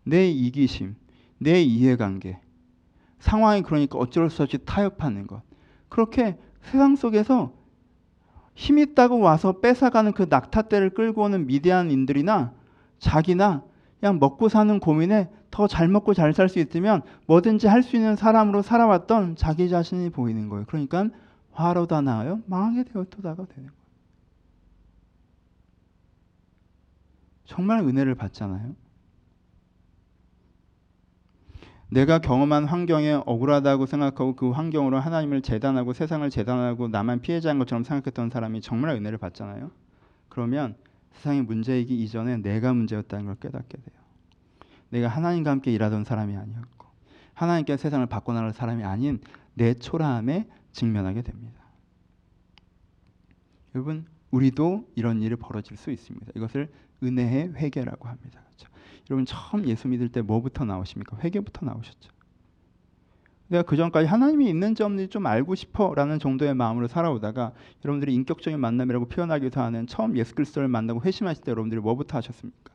내 이기심, 내 이해관계, 상황이 그러니까 어쩔 수 없이 타협하는 것. 그렇게 세상 속에서 힘 있다고 와서 뺏어가는 그 낙타떼를 끌고 오는 미디안인들이나 자기나 그냥 먹고 사는 고민에 더 잘 먹고 잘 살 수 있으면 뭐든지 할 수 있는 사람으로 살아왔던 자기 자신이 보이는 거예요. 그러니까 화로다 나아요. 망하게 되었다가 되는 거예요. 정말 은혜를 받잖아요. 내가 경험한 환경에 억울하다고 생각하고 그 환경으로 하나님을 재단하고 세상을 재단하고 나만 피해자인 것처럼 생각했던 사람이 정말 은혜를 받잖아요. 그러면 세상이 문제이기 이전에 내가 문제였다는 걸 깨닫게 돼요. 내가 하나님과 함께 일하던 사람이 아니었고 하나님께 세상을 바꿔나갈 사람이 아닌 내 초라함에 직면하게 됩니다. 여러분, 우리도 이런 일이 벌어질 수 있습니다. 이것을 은혜의 회개라고 합니다. 그렇죠? 여러분, 처음 예수 믿을 때 뭐부터 나오십니까? 회개부터 나오셨죠. 내가 그전까지 하나님이 있는지 없는지 좀 알고 싶어라는 정도의 마음으로 살아오다가 여러분들이 인격적인 만남이라고 표현하기도 하는 처음 예수 그리스도를 만나고 회심하실 때 여러분들이 뭐부터 하셨습니까?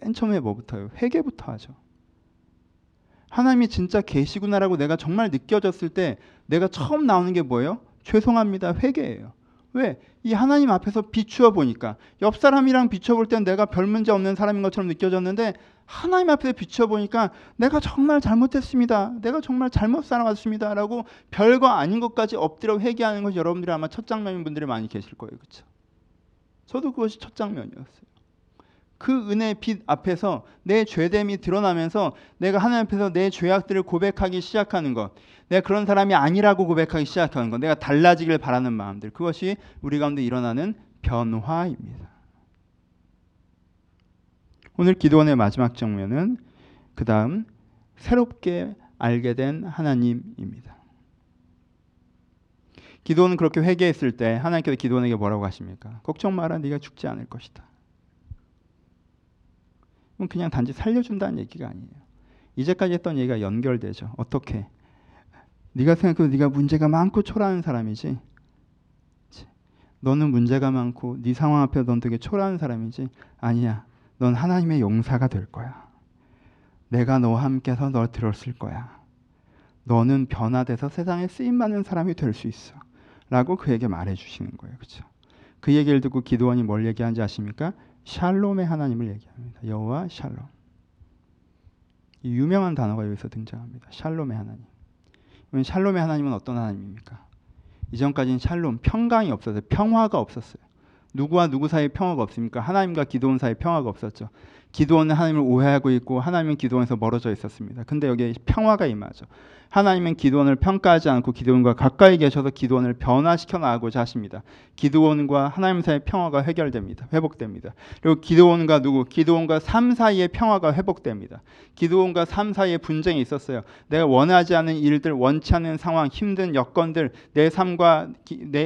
맨 처음에 뭐부터요? 회개부터 하죠. 하나님이 진짜 계시구나라고 내가 정말 느껴졌을 때 내가 처음 나오는 게 뭐예요? 죄송합니다. 회개예요. 왜? 이 하나님 앞에서 비추어 보니까 옆 사람이랑 비춰 볼 땐 내가 별 문제 없는 사람인 것처럼 느껴졌는데 하나님 앞에서 비춰 보니까 내가 정말 잘못했습니다. 내가 정말 잘못 살아왔습니다. 라고 별거 아닌 것까지 엎드려 회개하는 것이 여러분들이 아마 첫 장면인 분들이 많이 계실 거예요. 그렇죠? 저도 그것이 첫 장면이었어요. 그 은혜의 빛 앞에서 내 죄됨이 드러나면서 내가 하나님 앞에서 내 죄악들을 고백하기 시작하는 것, 내가 그런 사람이 아니라고 고백하기 시작하는 것, 내가 달라지길 바라는 마음들, 그것이 우리 가운데 일어나는 변화입니다. 오늘 기드온의 마지막 장면은 그 다음 새롭게 알게 된 하나님입니다. 기드온은 그렇게 회개했을 때 하나님께서 기드온에게 뭐라고 하십니까? 걱정 마라, 네가 죽지 않을 것이다. 그냥 단지 살려준다는 얘기가 아니에요. 이제까지 했던 얘기가 연결되죠. 어떻게? 네가 생각해도 네가 문제가 많고 초라한 사람이지. 너는 문제가 많고 네 상황 앞에서 넌 되게 초라한 사람이지. 아니야. 넌 하나님의 용사가 될 거야. 내가 너와 함께서 널 들었을 거야. 너는 변화돼서 세상에 쓰임받는 사람이 될 수 있어 라고 그에게 말해주시는 거예요. 그렇죠? 그 얘기를 듣고 기드온이 뭘 얘기하는지 아십니까? 샬롬의 하나님을 얘기합니다. 여호와 샬롬. 이 유명한 단어가 여기서 등장합니다. 샬롬의 하나님. 샬롬의 하나님은 어떤 하나님입니까? 이전까지는 샬롬, 평강이 없었어요. 평화가 없었어요. 누구와 누구 사이에 평화가 없습니까? 하나님과 기드온 사이에 평화가 없었죠. 기드온은 하나님을 오해하고 있고 하나님은 기드온에서 멀어져 있었습니다. 근데 여기에 평화가 임하죠. 하나님은 기드온을 평가하지 않고 기드온과 가까이 계셔서 기드온을 변화시켜 나가고자 하십니다. 기드온과 하나님 사이의 평화가 해결됩니다. 회복됩니다. 그리고 기드온과 누구? 기드온과 삶 사이의 평화가 회복됩니다. 기드온과 삶 사이의 분쟁이 있었어요. 내가 원하지 않은 일들, 원치 않은 상황, 힘든 여건들, 내 삶과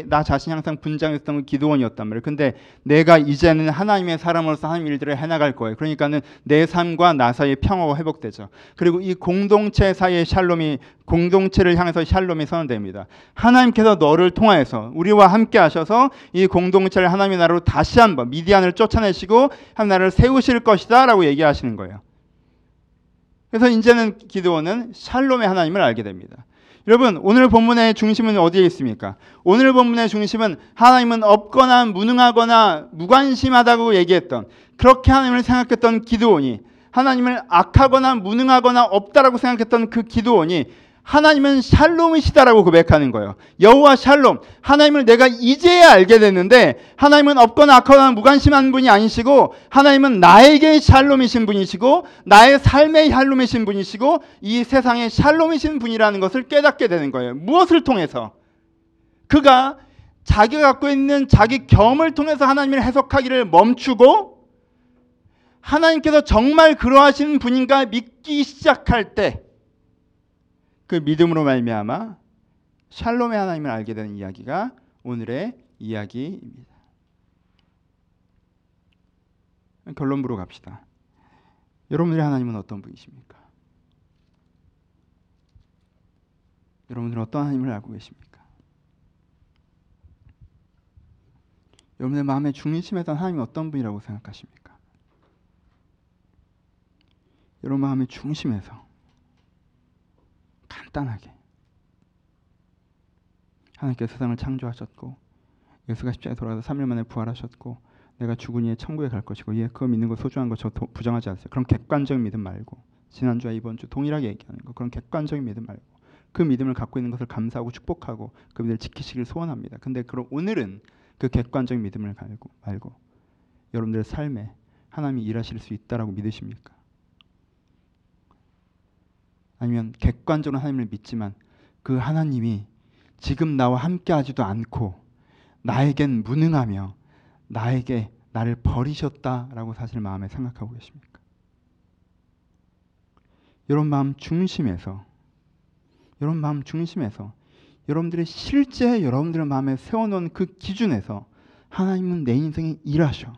나 자신이 항상 분쟁했던 건 기드온이었단 말이에요. 근데 내가 이제는 하나님의 사람으로서 하나님 일들을 해나갈 거예요. 그러니까는 내 삶과 나 사이의 평화가 회복되죠. 그리고 이 공동체 사이의 샬롬이, 공동체를 향해서 샬롬이 선언됩니다. 하나님께서 너를 통하여서 우리와 함께 하셔서 이 공동체를 하나님의 나라로 다시 한번 미디안을 쫓아내시고 하나님의 나라를 세우실 것이다 라고 얘기하시는 거예요. 그래서 이제는 기드온은 샬롬의 하나님을 알게 됩니다. 여러분, 오늘 본문의 중심은 어디에 있습니까? 오늘 본문의 중심은 하나님은 없거나 무능하거나 무관심하다고 얘기했던, 그렇게 하나님을 생각했던 기드온이, 하나님을 악하거나 무능하거나 없다라고 생각했던 그 기드온이 하나님은 샬롬이시다라고 고백하는 거예요. 여호와 샬롬. 하나님을 내가 이제야 알게 됐는데 하나님은 없거나 악하거나 무관심한 분이 아니시고 하나님은 나에게 샬롬이신 분이시고 나의 삶의 샬롬이신 분이시고 이 세상의 샬롬이신 분이라는 것을 깨닫게 되는 거예요. 무엇을 통해서? 그가 자기가 갖고 있는 자기 경험을 통해서 하나님을 해석하기를 멈추고 하나님께서 정말 그러하신 분인가 믿기 시작할 때 그 믿음으로 말미암아 샬롬의 하나님을 알게 되는 이야기가 오늘의 이야기입니다. 결론부로 갑시다. 여러분들의 하나님은 어떤 분이십니까? 여러분들은 어떤 하나님을 알고 계십니까? 여러분의 마음에 중심했던 하나님은 어떤 분이라고 생각하십니까? 여러분 마음의 중심에서 간단하게 하나님께서 세상을 창조하셨고 예수가 십자가에 돌아가서 3일 만에 부활하셨고 내가 죽은 이에 천국에 갈 것이고, 예, 그거 믿는 거 소중한 거 저 부정하지 않으세요. 그런 객관적인 믿음 말고, 지난주와 이번주 동일하게 얘기하는 거, 그런 객관적인 믿음 말고 그 믿음을 갖고 있는 것을 감사하고 축복하고 그 믿음을 지키시길 소원합니다. 근데 그럼 오늘은 그 객관적인 믿음을 말고 여러분들의 삶에 하나님이 일하실 수 있다라고 믿으십니까? 아니면 객관적으로 하나님을 믿지만 그 하나님이 지금 나와 함께 하지도 않고 나에겐 무능하며 나에게 나를 버리셨다라고 사실 마음에 생각하고 계십니까? 이런 마음 중심에서, 이런 마음 중심에서 여러분들의 실제 여러분들의 마음에 세워놓은 그 기준에서 하나님은 내 인생에 일하셔.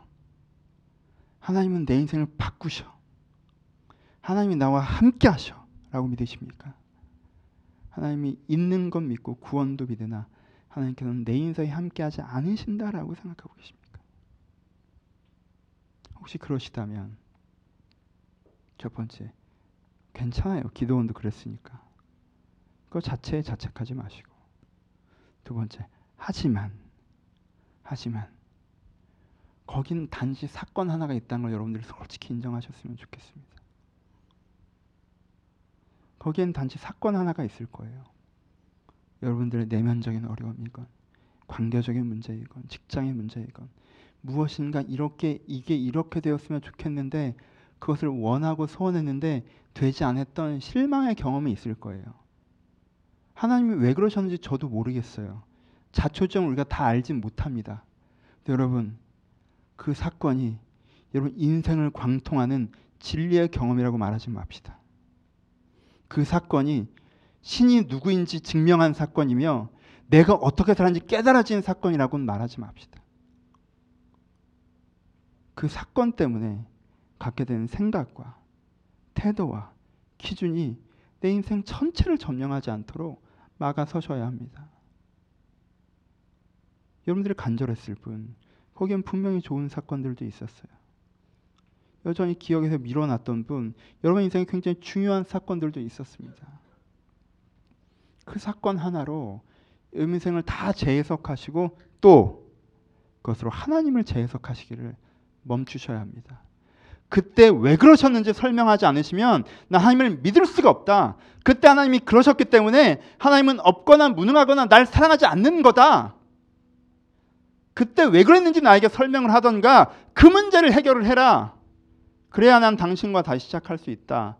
하나님은 내 인생을 바꾸셔. 하나님이 나와 함께 하셔. 라고 믿으십니까? 하나님이 있는 건 믿고 구원도 믿으나 하나님께서는 내 인생에 함께하지 않으신다라고 생각하고 계십니까? 혹시 그러시다면 첫 번째, 괜찮아요. 기드온도 그랬으니까 그거 자체에 자책하지 마시고, 두 번째, 하지만 거긴 단지 사건 하나가 있다는 걸 여러분들이 솔직히 인정하셨으면 좋겠습니다. 거기엔 단지 사건 하나가 있을 거예요. 여러분들의 내면적인 어려움이건, 관계적인 문제이건, 직장의 문제이건, 무엇인가 이렇게, 이게 이렇게 되었으면 좋겠는데 그것을 원하고 소원했는데 되지 않았던 실망의 경험이 있을 거예요. 하나님이 왜 그러셨는지 저도 모르겠어요. 자초지종을 우리가 다 알지 못합니다. 근데 여러분, 그 사건이 여러분 인생을 관통하는 진리의 경험이라고 말하지 맙시다. 그 사건이 신이 누구인지 증명한 사건이며 내가 어떻게 살았는지 깨달아진 사건이라고는 말하지 맙시다. 그 사건 때문에 갖게 되는 생각과 태도와 기준이 내 인생 전체를 점령하지 않도록 막아서셔야 합니다. 여러분들이 간절했을 뿐 거기엔 분명히 좋은 사건들도 있었어요. 여전히 기억에서 밀어놨던 분, 여러분 인생에 굉장히 중요한 사건들도 있었습니다. 그 사건 하나로 인생을 다 재해석하시고 또 그것으로 하나님을 재해석하시기를 멈추셔야 합니다. 그때 왜 그러셨는지 설명하지 않으시면 나 하나님을 믿을 수가 없다. 그때 하나님이 그러셨기 때문에 하나님은 없거나 무능하거나 날 사랑하지 않는 거다. 그때 왜 그랬는지 나에게 설명을 하던가 그 문제를 해결을 해라. 그래야 난 당신과 다시 시작할 수 있다.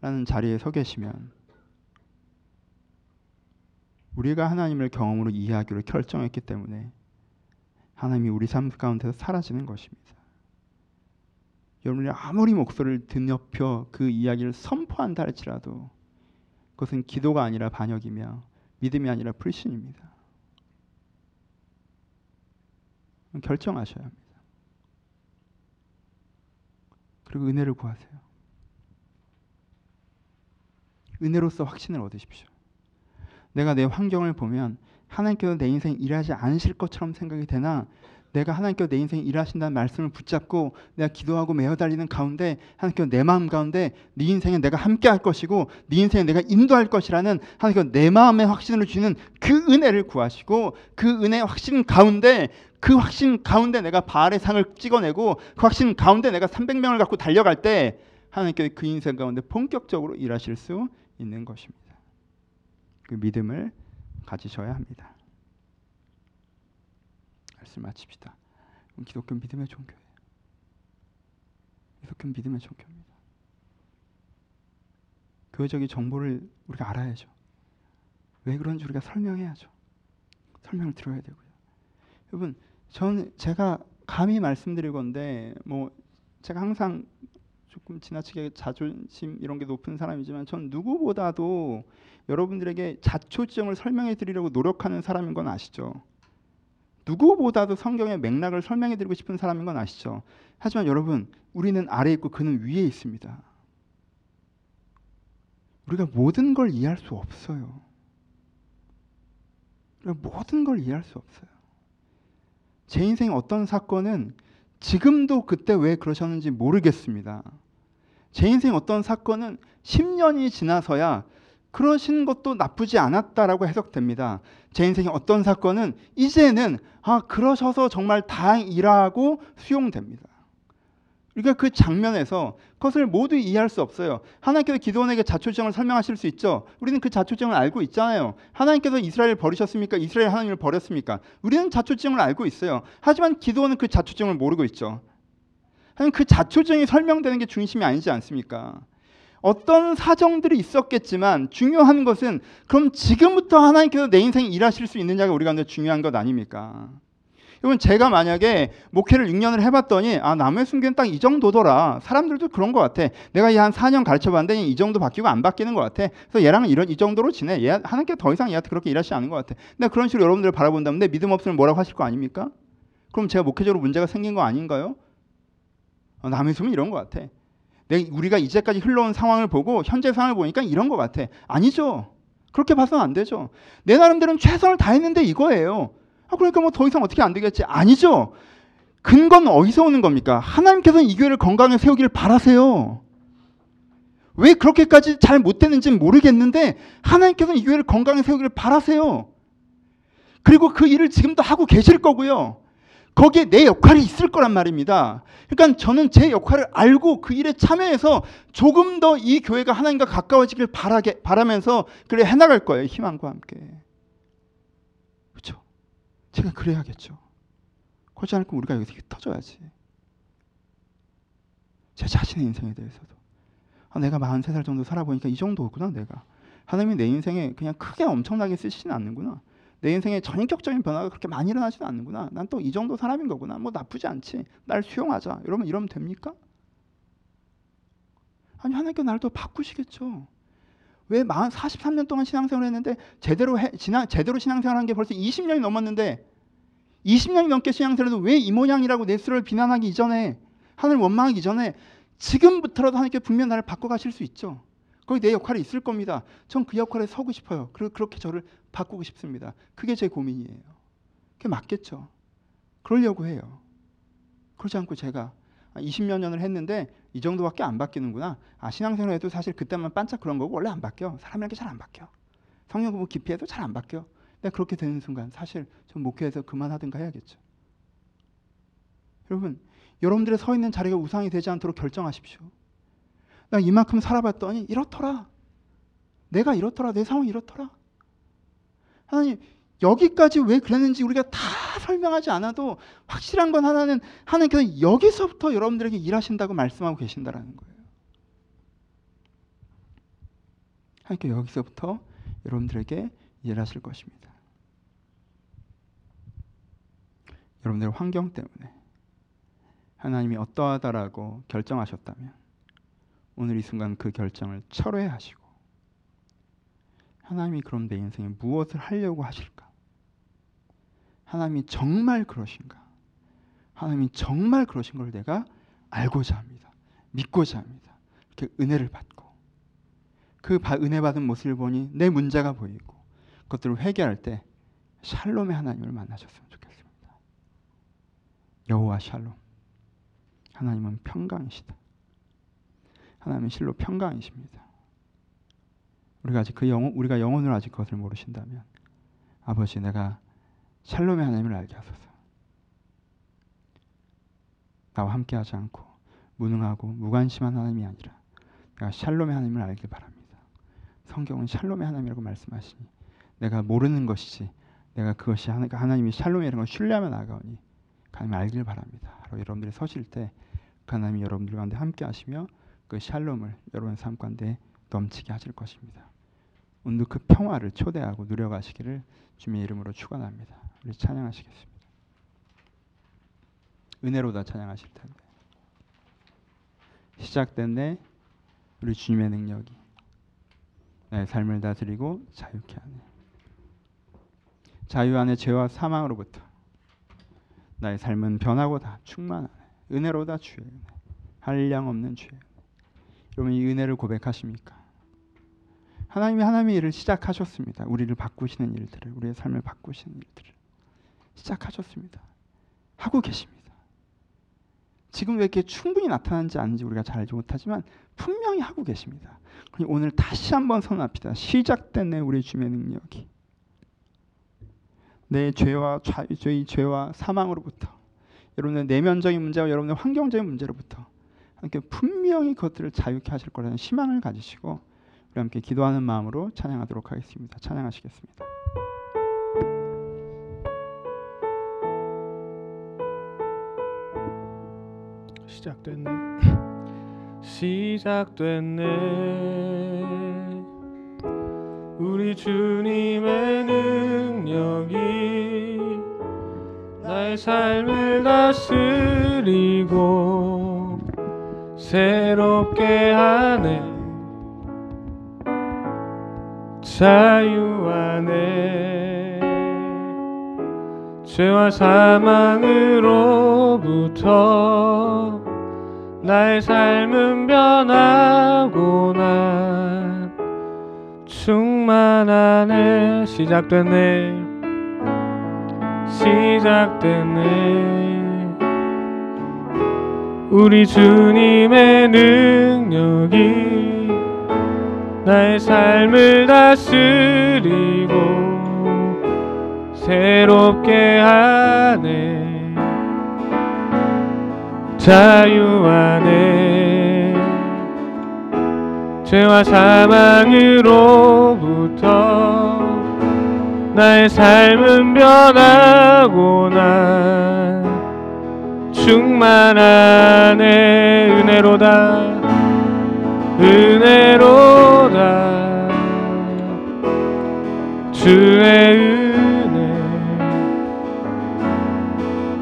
라는 자리에 서 계시면 우리가 하나님을 경험으로 이해하기로 결정했기 때문에 하나님이 우리 삶 가운데서 사라지는 것입니다. 여러분이 아무리 목소리를 드높여 그 이야기를 선포한다 할지라도 그것은 기도가 아니라 반역이며 믿음이 아니라 불신입니다. 결정하셔야 합니다. 그리고 은혜를 구하세요. 은혜로서 확신을 얻으십시오. 내가 내 환경을 보면 하나님께서 내 인생 일하지 않으실 것처럼 생각이 되나 내가 하나님께서 내 인생 일하신다는 말씀을 붙잡고 내가 기도하고 매어달리는 가운데 하나님께서 내 마음 가운데 네 인생에 내가 함께할 것이고 네 인생에 내가 인도할 것이라는 하나님께서 내 마음의 확신을 주시는 그 은혜를 구하시고 그 은혜의 확신 가운데 내가 바알의 상을 찍어내고 그 확신 가운데 내가 300명을 갖고 달려갈 때 하나님께서 그 인생 가운데 본격적으로 일하실 수 있는 것입니다. 그 믿음을 가지셔야 합니다. 말씀 마칩시다. 기독교 믿음의 종교예요. 기독교 믿음의 종교입니다. 교회적인 정보를 우리가 알아야죠. 왜 그런지 우리가 설명해야죠. 설명을 들어야 되고요. 여러분, 제가 감히 말씀드릴 건데 제가 항상 조금 지나치게 자존심 이런 게 높은 사람이지만 전 누구보다도 여러분들에게 자초지종을 설명해 드리려고 노력하는 사람인 건 아시죠? 누구보다도 성경의 맥락을 설명해 드리고 싶은 사람인 건 아시죠? 하지만 여러분, 우리는 아래에 있고 그는 위에 있습니다. 우리가 모든 걸 이해할 수 없어요. 제 인생 어떤 사건은 지금도 그때 왜 그러셨는지 모르겠습니다. 제 인생 어떤 사건은 10년이 지나서야 그러신 것도 나쁘지 않았다라고 해석됩니다. 제 인생의 어떤 사건은 이제는 그러셔서 정말 다행이라고 수용됩니다. 그러니까 그 장면에서 그것을 모두 이해할 수 없어요. 하나님께서 기드온에게 자초지종을 설명하실 수 있죠. 우리는 그 자초지종을 알고 있잖아요. 하나님께서 이스라엘을 버리셨습니까? 이스라엘 하나님을 버렸습니까? 우리는 자초지종을 알고 있어요. 하지만 기드온은 그 자초지종을 모르고 있죠. 그 자초지종이 설명되는 게 중심이 아니지 않습니까? 어떤 사정들이 있었겠지만 중요한 것은 그럼 지금부터 하나님께서 내 인생에 일하실 수 있느냐가 우리 가운데 중요한 것 아닙니까? 여러분, 제가 만약에 목회를 6년을 해봤더니 남의 순교는 딱 이 정도더라. 사람들도 그런 것 같아. 내가 얘 한 4년 가르쳐봤는데 이 정도 바뀌고 안 바뀌는 것 같아. 그래서 얘랑은 이 정도로 지내. 얘 하나님께서 더 이상 얘한테 그렇게 일하시지 않은 것 같아. 근데 그런 식으로 여러분들을 바라본다면 내 믿음 없으면 뭐라고 하실 거 아닙니까? 그럼 제가 목회적으로 문제가 생긴 거 아닌가요? 남의 숨은 이런 것 같아. 우리가 이제까지 흘러온 상황을 보고 현재 상황을 보니까 이런 것 같아. 아니죠. 그렇게 봐서는 안 되죠. 내 나름대로는 최선을 다했는데 이거예요. 그러니까 더 이상 어떻게 안 되겠지. 아니죠. 근거는 어디서 오는 겁니까? 하나님께서는 이 교회를 건강하게 세우기를 바라세요. 왜 그렇게까지 잘 못되는지는 모르겠는데 하나님께서는 이 교회를 건강하게 세우기를 바라세요. 그리고 그 일을 지금도 하고 계실 거고요. 거기에 내 역할이 있을 거란 말입니다. 그러니까 저는 제 역할을 알고 그 일에 참여해서 조금 더 이 교회가 하나님과 가까워지길 바라면서 그래 해나갈 거예요. 희망과 함께. 그렇죠? 제가 그래야겠죠. 그렇지 않을 거면 우리가 여기서 흩어져야지. 제 자신의 인생에 대해서도 내가 43살 정도 살아보니까 이 정도구나. 내가 하나님이 내 인생에 그냥 크게 엄청나게 쓰시지는 않는구나. 내 인생에 전인격적인 변화가 그렇게 많이 일어나지도 않는구나. 난 또 이 정도 사람인 거구나. 나쁘지 않지. 날 수용하자. 이러면 됩니까? 아니, 하나님께서 나를 또 바꾸시겠죠. 왜 43년 동안 신앙생활을 했는데 제대로 신앙생활을 한 게 벌써 20년이 넘었는데 20년이 넘게 신앙생활을 해도 왜 이 모양이라고 내 스스로를 비난하기 이전에 하늘을 원망하기 이전에 지금부터라도 하나님께서 분명 나를 바꿔가실 수 있죠. 거기 내 역할이 있을 겁니다. 전 그 역할에 서고 싶어요. 그리고 그렇게 저를 바꾸고 싶습니다. 그게 제 고민이에요. 그게 맞겠죠. 그러려고 해요. 그러지 않고 제가 20몇 년을 했는데 이 정도밖에 안 바뀌는구나. 신앙생활 해도 사실 그때만 반짝 그런 거고 원래 안 바뀌어. 사람이란 게 잘 안 바뀌어. 성령 공부 깊이 해도 잘 안 바뀌어. 근데 그렇게 되는 순간 사실 전 목회에서 그만하든가 해야겠죠. 여러분, 여러분들의 서 있는 자리가 우상이 되지 않도록 결정하십시오. 나 이만큼 살아봤더니 이렇더라. 내가 이렇더라. 내 상황이 이렇더라. 하나님, 여기까지 왜 그랬는지 우리가 다 설명하지 않아도 확실한 건 하나는 하나님께서 여기서부터 여러분들에게 일하신다고 말씀하고 계신다라는 거예요. 하나님께서 여기서부터 여러분들에게 일하실 것입니다. 여러분들의 환경 때문에 하나님이 어떠하다라고 결정하셨다면 오늘 이 순간 그 결정을 철회하시고, 하나님이 그럼 내 인생에 무엇을 하려고 하실까? 하나님이 정말 그러신가? 하나님이 정말 그러신 걸 내가 알고자 합니다. 믿고자 합니다. 이렇게 은혜를 받고 그 은혜 받은 모습을 보니 내 문제가 보이고 그것들을 회개할 때 샬롬의 하나님을 만나셨으면 좋겠습니다. 여호와 샬롬, 하나님은 평강이시다. 하나님은 실로 평강이십니다. 우리가 아직 우리가 영혼으로 아직 그것을 모르신다면 아버지, 내가 샬롬의 하나님을 알게 하소서. 나와 함께하지 않고 무능하고 무관심한 하나님이 아니라 내가 샬롬의 하나님을 알길 바랍니다. 성경은 샬롬의 하나님이라고 말씀하시니 내가 모르는 것이지 내가 그것이 하나님이 샬롬이라는 걸 신뢰하며 나아가오니 그 하나님을 알길 바랍니다. 여러분들이 서실 때 그 하나님이 여러분들 가운데 함께 하시며 그 샬롬을 여러분의 삶 가운데 넘치게 하실 것입니다. 오늘도 그 평화를 초대하고 누려가시기를 주님의 이름으로 축원합니다. 우리 찬양하시겠습니다. 은혜로 다 찬양하실 텐데, 시작됐네 우리 주님의 능력이 나의 삶을 다스리고 자유케 하네. 자유 안에 죄와 사망으로부터 나의 삶은 변하고 다 충만하네. 은혜로 다 주의 은혜, 한량 없는 주의 은혜. 여러분, 이 은혜를 고백하십니까? 하나님의 일을 시작하셨습니다. 우리를 바꾸시는 일들을, 우리의 삶을 바꾸시는 일들을 시작하셨습니다. 하고 계십니다. 지금 왜 이렇게 충분히 나타나는지 아닌지 우리가 잘 알지 못하지만 분명히 하고 계십니다. 오늘 다시 한번 선언합시다. 시작된 우리 주님의 능력이 내 죄와 저희 죄와 사망으로부터, 여러분의 내면적인 문제와 여러분의 환경적인 문제로부터 함께 분명히 그것들을 자유케 하실 거라는 희망을 가지시고 우리 함께 기도하는 마음으로 찬양하도록 하겠습니다. 찬양하시겠습니다. 시작됐네. 시작됐네. 우리 주님의 능력이 나의 삶을 다스리고 새롭게 하네. 자유 안에 죄와 사망으로부터 나의 삶은 변하고 난 충만하네. 시작됐네. 시작됐네. 우리 주님의 능력이 나의 삶을 다스리고 새롭게 하네. 자유 안에 죄와 사망으로부터 나의 삶은 변하고 난 충만하네. 은혜로다. 은혜로다. 주의 은혜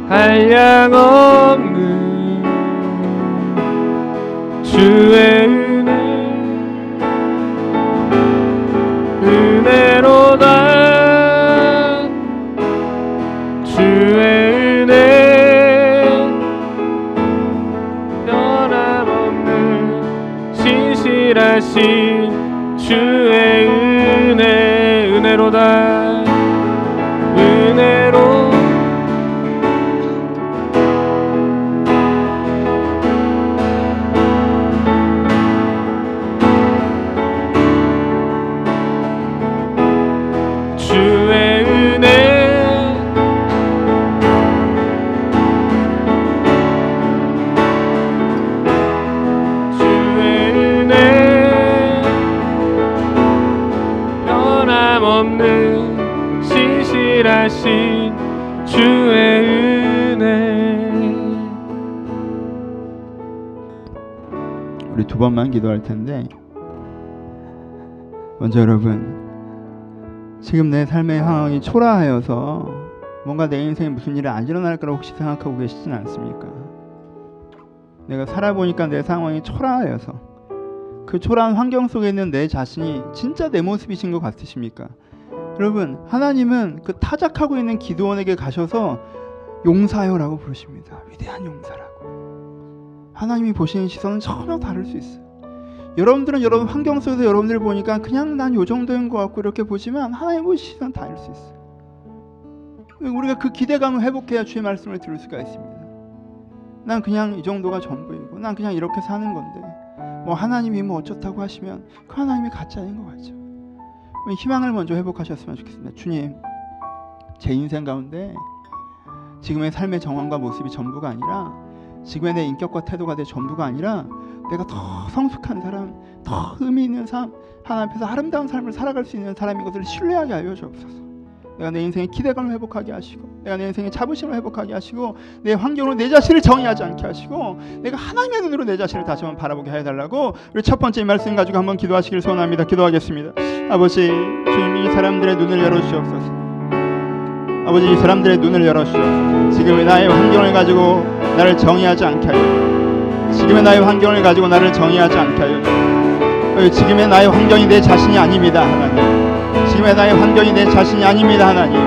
한량없는 주의 은혜. 은혜로다. 주의 하신 주의 은혜. 은혜로다. 은혜로. 변함없는 신실하신 주의 은혜. 우리 두 번만 기도할 텐데, 먼저 여러분, 지금 내 삶의 상황이 초라하여서 뭔가 내 인생에 무슨 일이 안 일어날 거라고 혹시 생각하고 계시진 않습니까? 내가 살아보니까 내 상황이 초라하여서, 그 초라한 환경 속에 있는 내 자신이 진짜 내 모습이신 것 같으십니까? 여러분, 하나님은 그 타작하고 있는 기드온에게 가셔서 용사여라고 부르십니다. 위대한 용사라고. 하나님이 보시는 시선은 전혀 다를 수 있어요. 여러분들은 여러분 환경 속에서 여러분들 보니까 그냥 난 요 정도인 것 같고 이렇게 보지만, 하나님 보시는 시선은 다를 수 있어요. 우리가 그 기대감을 회복해야 주의 말씀을 들을 수가 있습니다. 난 그냥 이 정도가 전부이고, 난 그냥 이렇게 사는 건데 뭐 하나님이 뭐 어쩌다고 하시면 그 하나님이 가짜인 것 같죠. 희망을 먼저 회복하셨으면 좋겠습니다. 주님, 제 인생 가운데 지금의 삶의 정황과 모습이 전부가 아니라, 지금의 내 인격과 태도가 내 전부가 아니라, 내가 더 성숙한 사람, 더 의미 있는 삶, 하나님 앞에서 아름다운 삶을 살아갈 수 있는 사람인 것을 신뢰하게 알려 주옵소서. 내가 내 인생의 기대감을 회복하게 하시고, 내가 내 인생의 자부심을 회복하게 하시고, 내 환경으로 내 자신을 정의하지 않게 하시고, 내가 하나님의 눈으로 내 자신을 다시 한번 바라보게 해달라고, 우리 첫 번째 말씀 가지고 한번 기도하시길 소원합니다. 기도하겠습니다. 아버지, 주님, 이 사람들의 눈을 열어주시옵소서. 아버지, 이 사람들의 눈을 열어주시옵소서. 지금의 나의 환경을 가지고 나를 정의하지 않게 하여 주시옵소서. 지금의 나의 환경을 가지고 나를 정의하지 않게 하여 주시옵소서. 지금의 나의 환경이 내 자신이 아닙니다, 하나님. 지금의 나의 환경이 내 자신이 아닙니다, 하나님.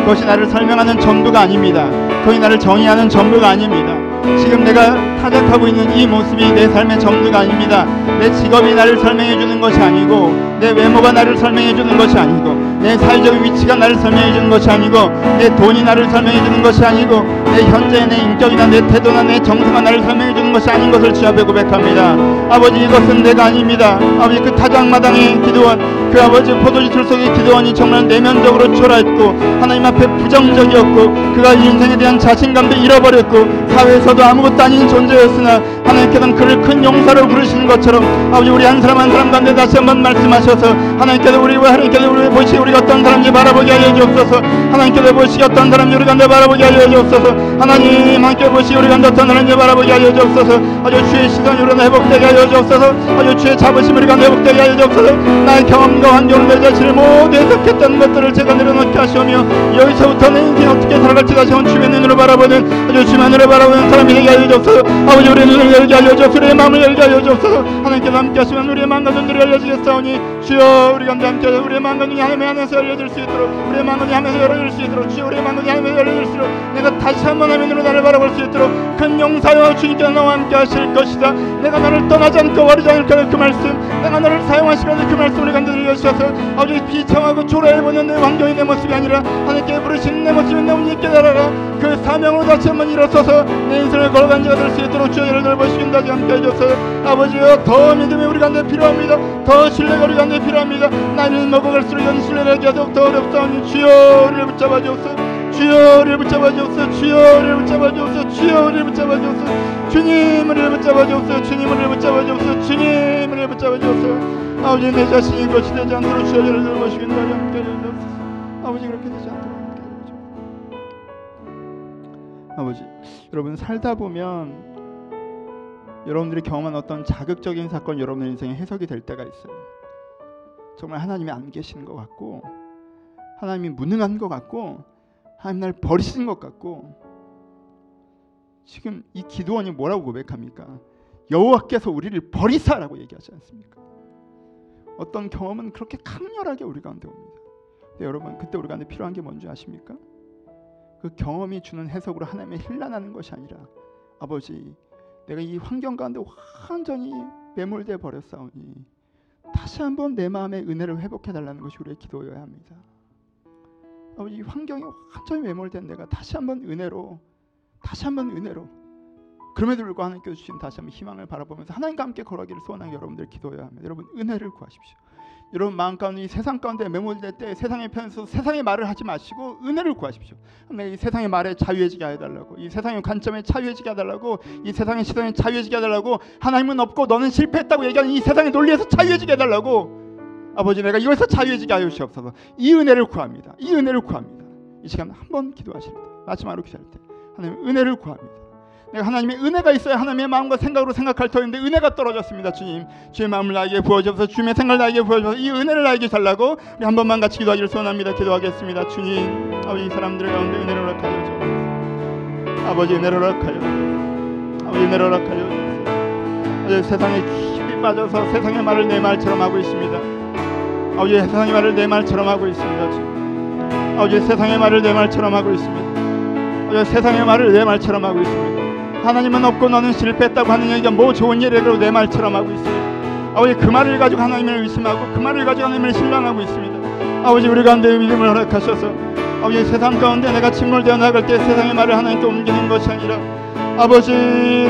그것이 나를 설명하는 전부가 아닙니다. 그것이 나를 정의하는 전부가 아닙니다. 지금 내가 타작하고 있는 이 모습이 내 삶의 전부가 아닙니다. 내 직업이 나를 설명해주는 것이 아니고, 내 외모가 나를 설명해주는 것이 아니고, 내 사회적인 위치가 나를 설명해주는 것이 아니고, 내 돈이 나를 설명해주는 것이 아니고, 내 현재의 내 인격이나 내 태도나 내 정서가 나를 설명해주는 것이 아닌 것을 주 앞에 고백합니다. 아버지, 이것은 내가 아닙니다. 아버지, 그 타작마당의 기드온, 그 아버지 포도주틀 속의 기드온이 정말 내면적으로 초라했고, 하나님 앞에 부정적이었고, 그가 인생에 대한 자신감도 잃어버렸고, 사회에서도 아무것도 아닌 존재였으나 하나님께서는 그를 큰 용사로 부르시는 것처럼, 아버지, 우리 한 사람 한 사람 가운데 다시 한번 말씀하셔서, 하나님께서 우리와 우리 보시고 우리가 어떤 사람인지 바라보게 하여 주옵소서. 하나님께서 보시고 어떤 사람인지 우리 가운데 바라보게 하여 주옵소서. 하나님, 함께 보시고 우리 가운데 어떤 사람인지 바라보게 하여 주옵소서. 아주 주의 시선이 우리가 회복되게 하여 주옵소서. 아주 주의 자부심을 우리 가운데 회복되게 하여 주옵소서. 나의 경험과 환경을 내 자신을 모두 해석했던 것들을 제가 내려놓게 하시오며, 여기서부터 내 인생이 어떻게 살아갈지 다시 한번 주의 눈으로 바라보는, 아주 주의 눈으로 바라보는 사람이 되게 하여 주옵소서. 아버지, 우리의 눈을 열게 하여 주옵소서. 우리의 마음을 열게 하여 주옵소서. 하나님께서 함께 하시면 우리의 마음과 눈들을 열려주겠사오니, 주여, 우리 가운데 함께 하여 우리의 마음과 눈이 하나님 안에서 열려질 수 있도록, 우리의 마음이 하나님에서 열려질 수 있도록, 주여, 우리의 마음이 하나님에서 열려질 수 있도록, 내가 다시 한번 하나님으로 나를 바라볼 수 있도록, 큰 용사여, 주님께서 나와 함께 하실 것이다. 내가 너를 떠나지 않고 버리지 않을 거라는 그 말씀, 내가 너를 사용하시라는 그 말씀, 우리 간절히 열려주셔서, 아버지, 비참하고 초라해보는 내 환경이 내 모습이 아니라, 하나님께 부르신 내 모습이 내 온전히 깨달아라. 그 사명으로 다시 한번 일어서서 내 인생을 걸어간 자가 될 수 있도록, 주여, 예를 넓어주신 다시 함께 해주셔서, 아버지여, 더 믿음이 우리 간절히 필요합니다. 더 신뢰가 우리 간절히 필요합니다. 나이는 먹어갈수록 신뢰를 계속 더 어렵사오니, 주여, 우리를 붙잡아 주옵소서. 주여, 우리를 붙잡아 주옵소서. 주여, 우리를 붙잡아 주옵소서. 주여, 우리를 붙잡아 주옵소서. 주님, 우리를 붙잡아 주옵소서. 주님, 우리를 붙잡아 주옵소서. 주님, 우리를 붙잡아 주옵소서. 아버지, 내 자신이 것이 되지 않도록 주여, 저를 돌보시기를 바랍니다. 아버지, 그렇게 되지 않도록. 아버지, 여러분, 살다 보면 여러분들이 경험한 어떤 자극적인 사건, 여러분의 인생에 해석이 될 때가 있어요. 정말 하나님이 안 계시는 것 같고, 하나님이 무능한 것 같고, 하나님 날 버리신 것 같고. 지금 이 기드온이 뭐라고 고백합니까? 여호와께서 우리를 버리사라고 얘기하지 않습니까? 어떤 경험은 그렇게 강렬하게 우리 가운데 옵니다. 근데 여러분, 그때 우리 가운데 필요한 게 뭔지 아십니까? 그 경험이 주는 해석으로 하나님의 힐난하는 것이 아니라, 아버지, 내가 이 환경 가운데 완전히 매몰돼 버렸사오니 다시 한번 내 마음의 은혜를 회복해달라는 것이 우리의 기도여야 합니다. 아버지, 이 환경이 완전히 매몰된 내가 다시 한번 은혜로, 다시 한번 은혜로, 그럼에도 불구하고 하나님께서 주신 다시 한번 희망을 바라보면서 하나님과 함께 걸어가기를 소원하는 여러분들 기도여야 합니다. 여러분, 은혜를 구하십시오. 여러분, 마음 가운데 이 세상 가운데 매몰될 때 세상의 편에서 세상의 말을 하지 마시고 은혜를 구하십시오. 내가 이 세상의 말에 자유해지게 해달라고, 이 세상의 관점에 자유해지게 해달라고, 이 세상의 시선에 자유해지게 해달라고, 하나님은 없고 너는 실패했다고 얘기하는 이 세상의 논리에서 자유해지게 해달라고. 아버지 내가 이것에서 자유해지게 하여 주시옵소서. 이 은혜를 구합니다. 이 은혜를 구합니다. 이 시간 한번 기도하십니다. 마지막으로 기도할 때 하나님 은혜를 구합니다. 내가 하나님의 은혜가 있어야 하나님의 마음과 생각으로 생각할 터인데 은혜가 떨어졌습니다. 주님, 주의 마음을 나에게 부어주셔서 주님의 생각을 나에게 부어주셔서 이 은혜를 나에게 달라고 우리 한 번만 같이 기도하기를 소원합니다. 기도하겠습니다. 주님, 아버지 이 사람들 가운데 은혜를 허락하여 주옵소서. 아버지 은혜를 허락하여 주옵소서. 아버지 은혜를 허락하여 주옵소서. 아버지 세상에 깊이 빠져서 세상의 말을 내 말처럼 하고 있습니다. 아버지 세상의 말을 내 말처럼 하고 있습니다. 주님, 아버지 세상의 말을 내 말처럼 하고 있습니다. 아버지 세상의 말을 내 말처럼 하고 있습니다. 하나님은 없고 너는 실패했다고 하는 얘기가 뭐 좋은 예라고 내 말처럼 하고 있습니다. 아버지 그 말을 가지고 하나님을 의심하고 그 말을 가지고 하나님을 신랑하고 있습니다. 아버지 우리 가운데 믿음을 허락하셔서 아버지 세상 가운데 내가 침몰되어 나갈 때 세상의 말을 하나님께 옮기는 것이 아니라 아버지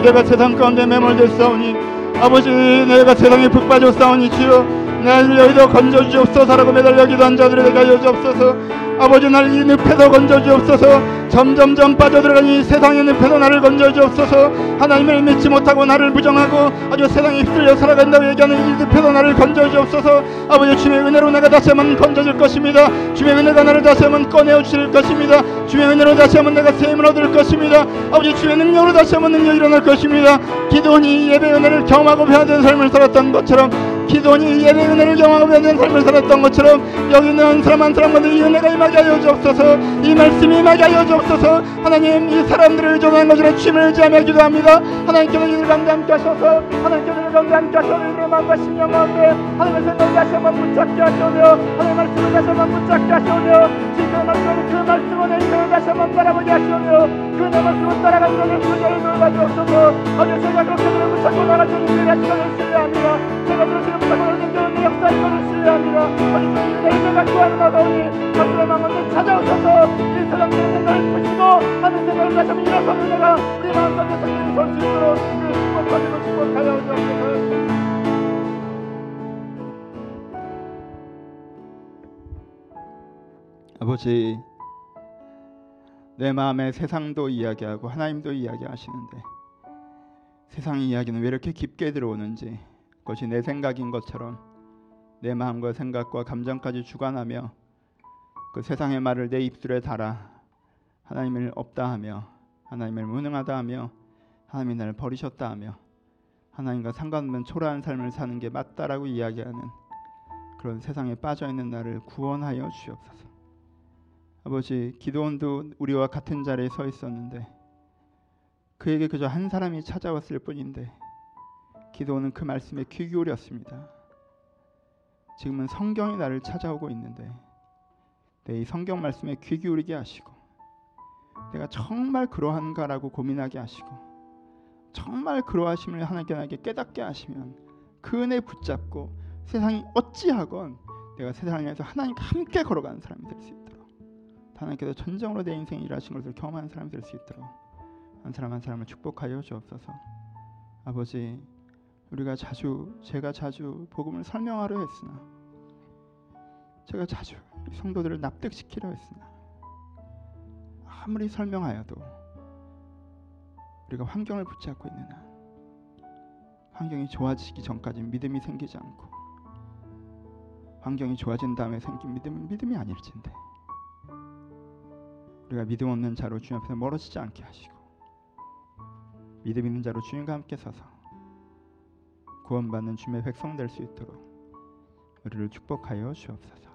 내가 세상 가운데 매몰되어 싸우니 아버지 내가 세상에 북 빠져 싸우니 주여 나를 여기서 건져주옵소서라고 매달려 기도한 자들을 내가 여주옵소서. 아버지 나를 이 늪에서 건져주옵소서. 점점점 빠져들어가니 세상의 늪에서 나를 건져주옵소서. 하나님을 믿지 못하고 나를 부정하고 아주 세상에 휩쓸려 살아간다고 얘기하는 이 늪에서 나를 건져주옵소서. 아버지 주님의 은혜로 내가 다시 한번 건져질 것입니다. 주님의 은혜가 나를 다시 한번 꺼내주실 것입니다. 주님의 은혜로 다시 한번 내가 새 힘을 얻을 것입니다. 아버지 주님의 능력으로 다시 한번 능력이 일어날 것입니다. 기드온이 예배의 은혜를 경험하고 회화된 삶을 살았던 것처럼 기드온이 예배의 은혜를 경험하고 회화된 삶을 살았던 것처럼 여기 있는 한 사람 한 사람마다 이 은혜가 임하게 하여 주옵소서. 이 말씀이 임하게 하여 주옵소서. 하나님 이 사람들을 의존하는 것으로 취임을 지하며 기도합니다. 하나님께서 이들 가운데 함께 하셔서 하나님께서 이들 가운데 함께 하셔서 이들의 마음과 심령 가운데 하나님의 생각을 다시 한번 붙잡게 하시오며 하나님의 말씀을 다시 한번 붙잡게 하시오며 지금 말씀은 그 말씀을 내 인생을 다시 한번 바라보게 하시오며 그 내 말씀을 따라가기로는 그 자를 돌아가주옵소서. 어제 제가 그렇게 눈을 붙잡고 나가시는 그의 시간을 신뢰합니다. 제가 그렇게 눈을 붙잡고 나가시는 그의 역사의 시간을 신뢰합니다. 어제 주님의 인생을 구하는 나가오니 저들의 마음 찾아오셔서 이 사람들의 생각을 부시고 하는 생각을 다시 한번 일어서는 내가 우리 마음속에 생각이 설 수 있도록 우리를 축복하기로 축복하여 주옵소서. 아버지 내 마음에 세상도 이야기하고 하나님도 이야기하시는데 세상 이야기는 왜 이렇게 깊게 들어오는지 그것이 내 생각인 것처럼 내 마음과 생각과 감정까지 주관하며 그 세상의 말을 내 입술에 달아 하나님을 없다 하며 하나님을 무능하다 하며 하나님이 나를 버리셨다 하며 하나님과 상관없는 초라한 삶을 사는 게 맞다라고 이야기하는 그런 세상에 빠져있는 나를 구원하여 주옵소서. 아버지 기드온도 우리와 같은 자리에 서 있었는데 그에게 그저 한 사람이 찾아왔을 뿐인데 기드온은 그 말씀에 귀 기울였습니다. 지금은 성경이 나를 찾아오고 있는데 내 이 성경 말씀에 귀 기울이게 하시고 내가 정말 그러한가라고 고민하게 하시고 정말 그러하심을 하나님께 깨닫게 하시면 그 은혜 붙잡고 세상이 어찌하건 내가 세상에서 하나님과 함께 걸어가는 사람이 될 수 있도록 하나님께서 전적으로 내 인생에 일하신 것을 경험하는 사람이 될 수 있도록 한 사람 한 사람을 축복하여 주옵소서. 아버지 우리가 제가 자주 복음을 설명하려 했으나 제가 자주 성도들을 납득시키려 했으나 아무리 설명하여도 우리가 환경을 붙잡고 있는 한 환경이 좋아지기 전까지 믿음이 생기지 않고 환경이 좋아진 다음에 생긴 믿음은 믿음이 아닐진데 우리가 믿음 없는 자로 주님 앞에서 멀어지지 않게 하시고 믿음 있는 자로 주님과 함께 서서 구원받는 주님의 백성 될 수 있도록 우리를 축복하여 주옵소서.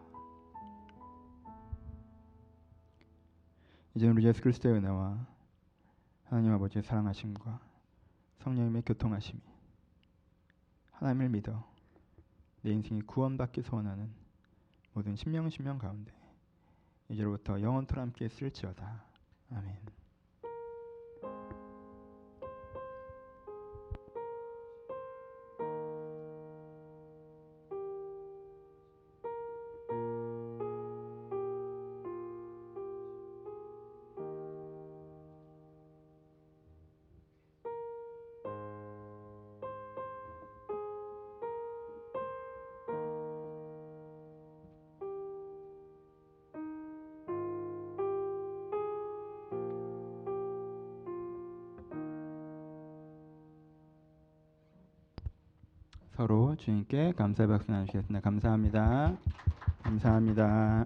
이제 우리 예수 그리스도의 은혜와 하나님 아버지의 사랑하심과 성령님의 교통하심이 하나님을 믿어 내 인생이 구원받기 소원하는 모든 심령 가운데 이제로부터 영원토록 함께 있을지어다. 아멘. 서로 주님께 감사의 박수 나누시겠습니다. 감사합니다. 감사합니다.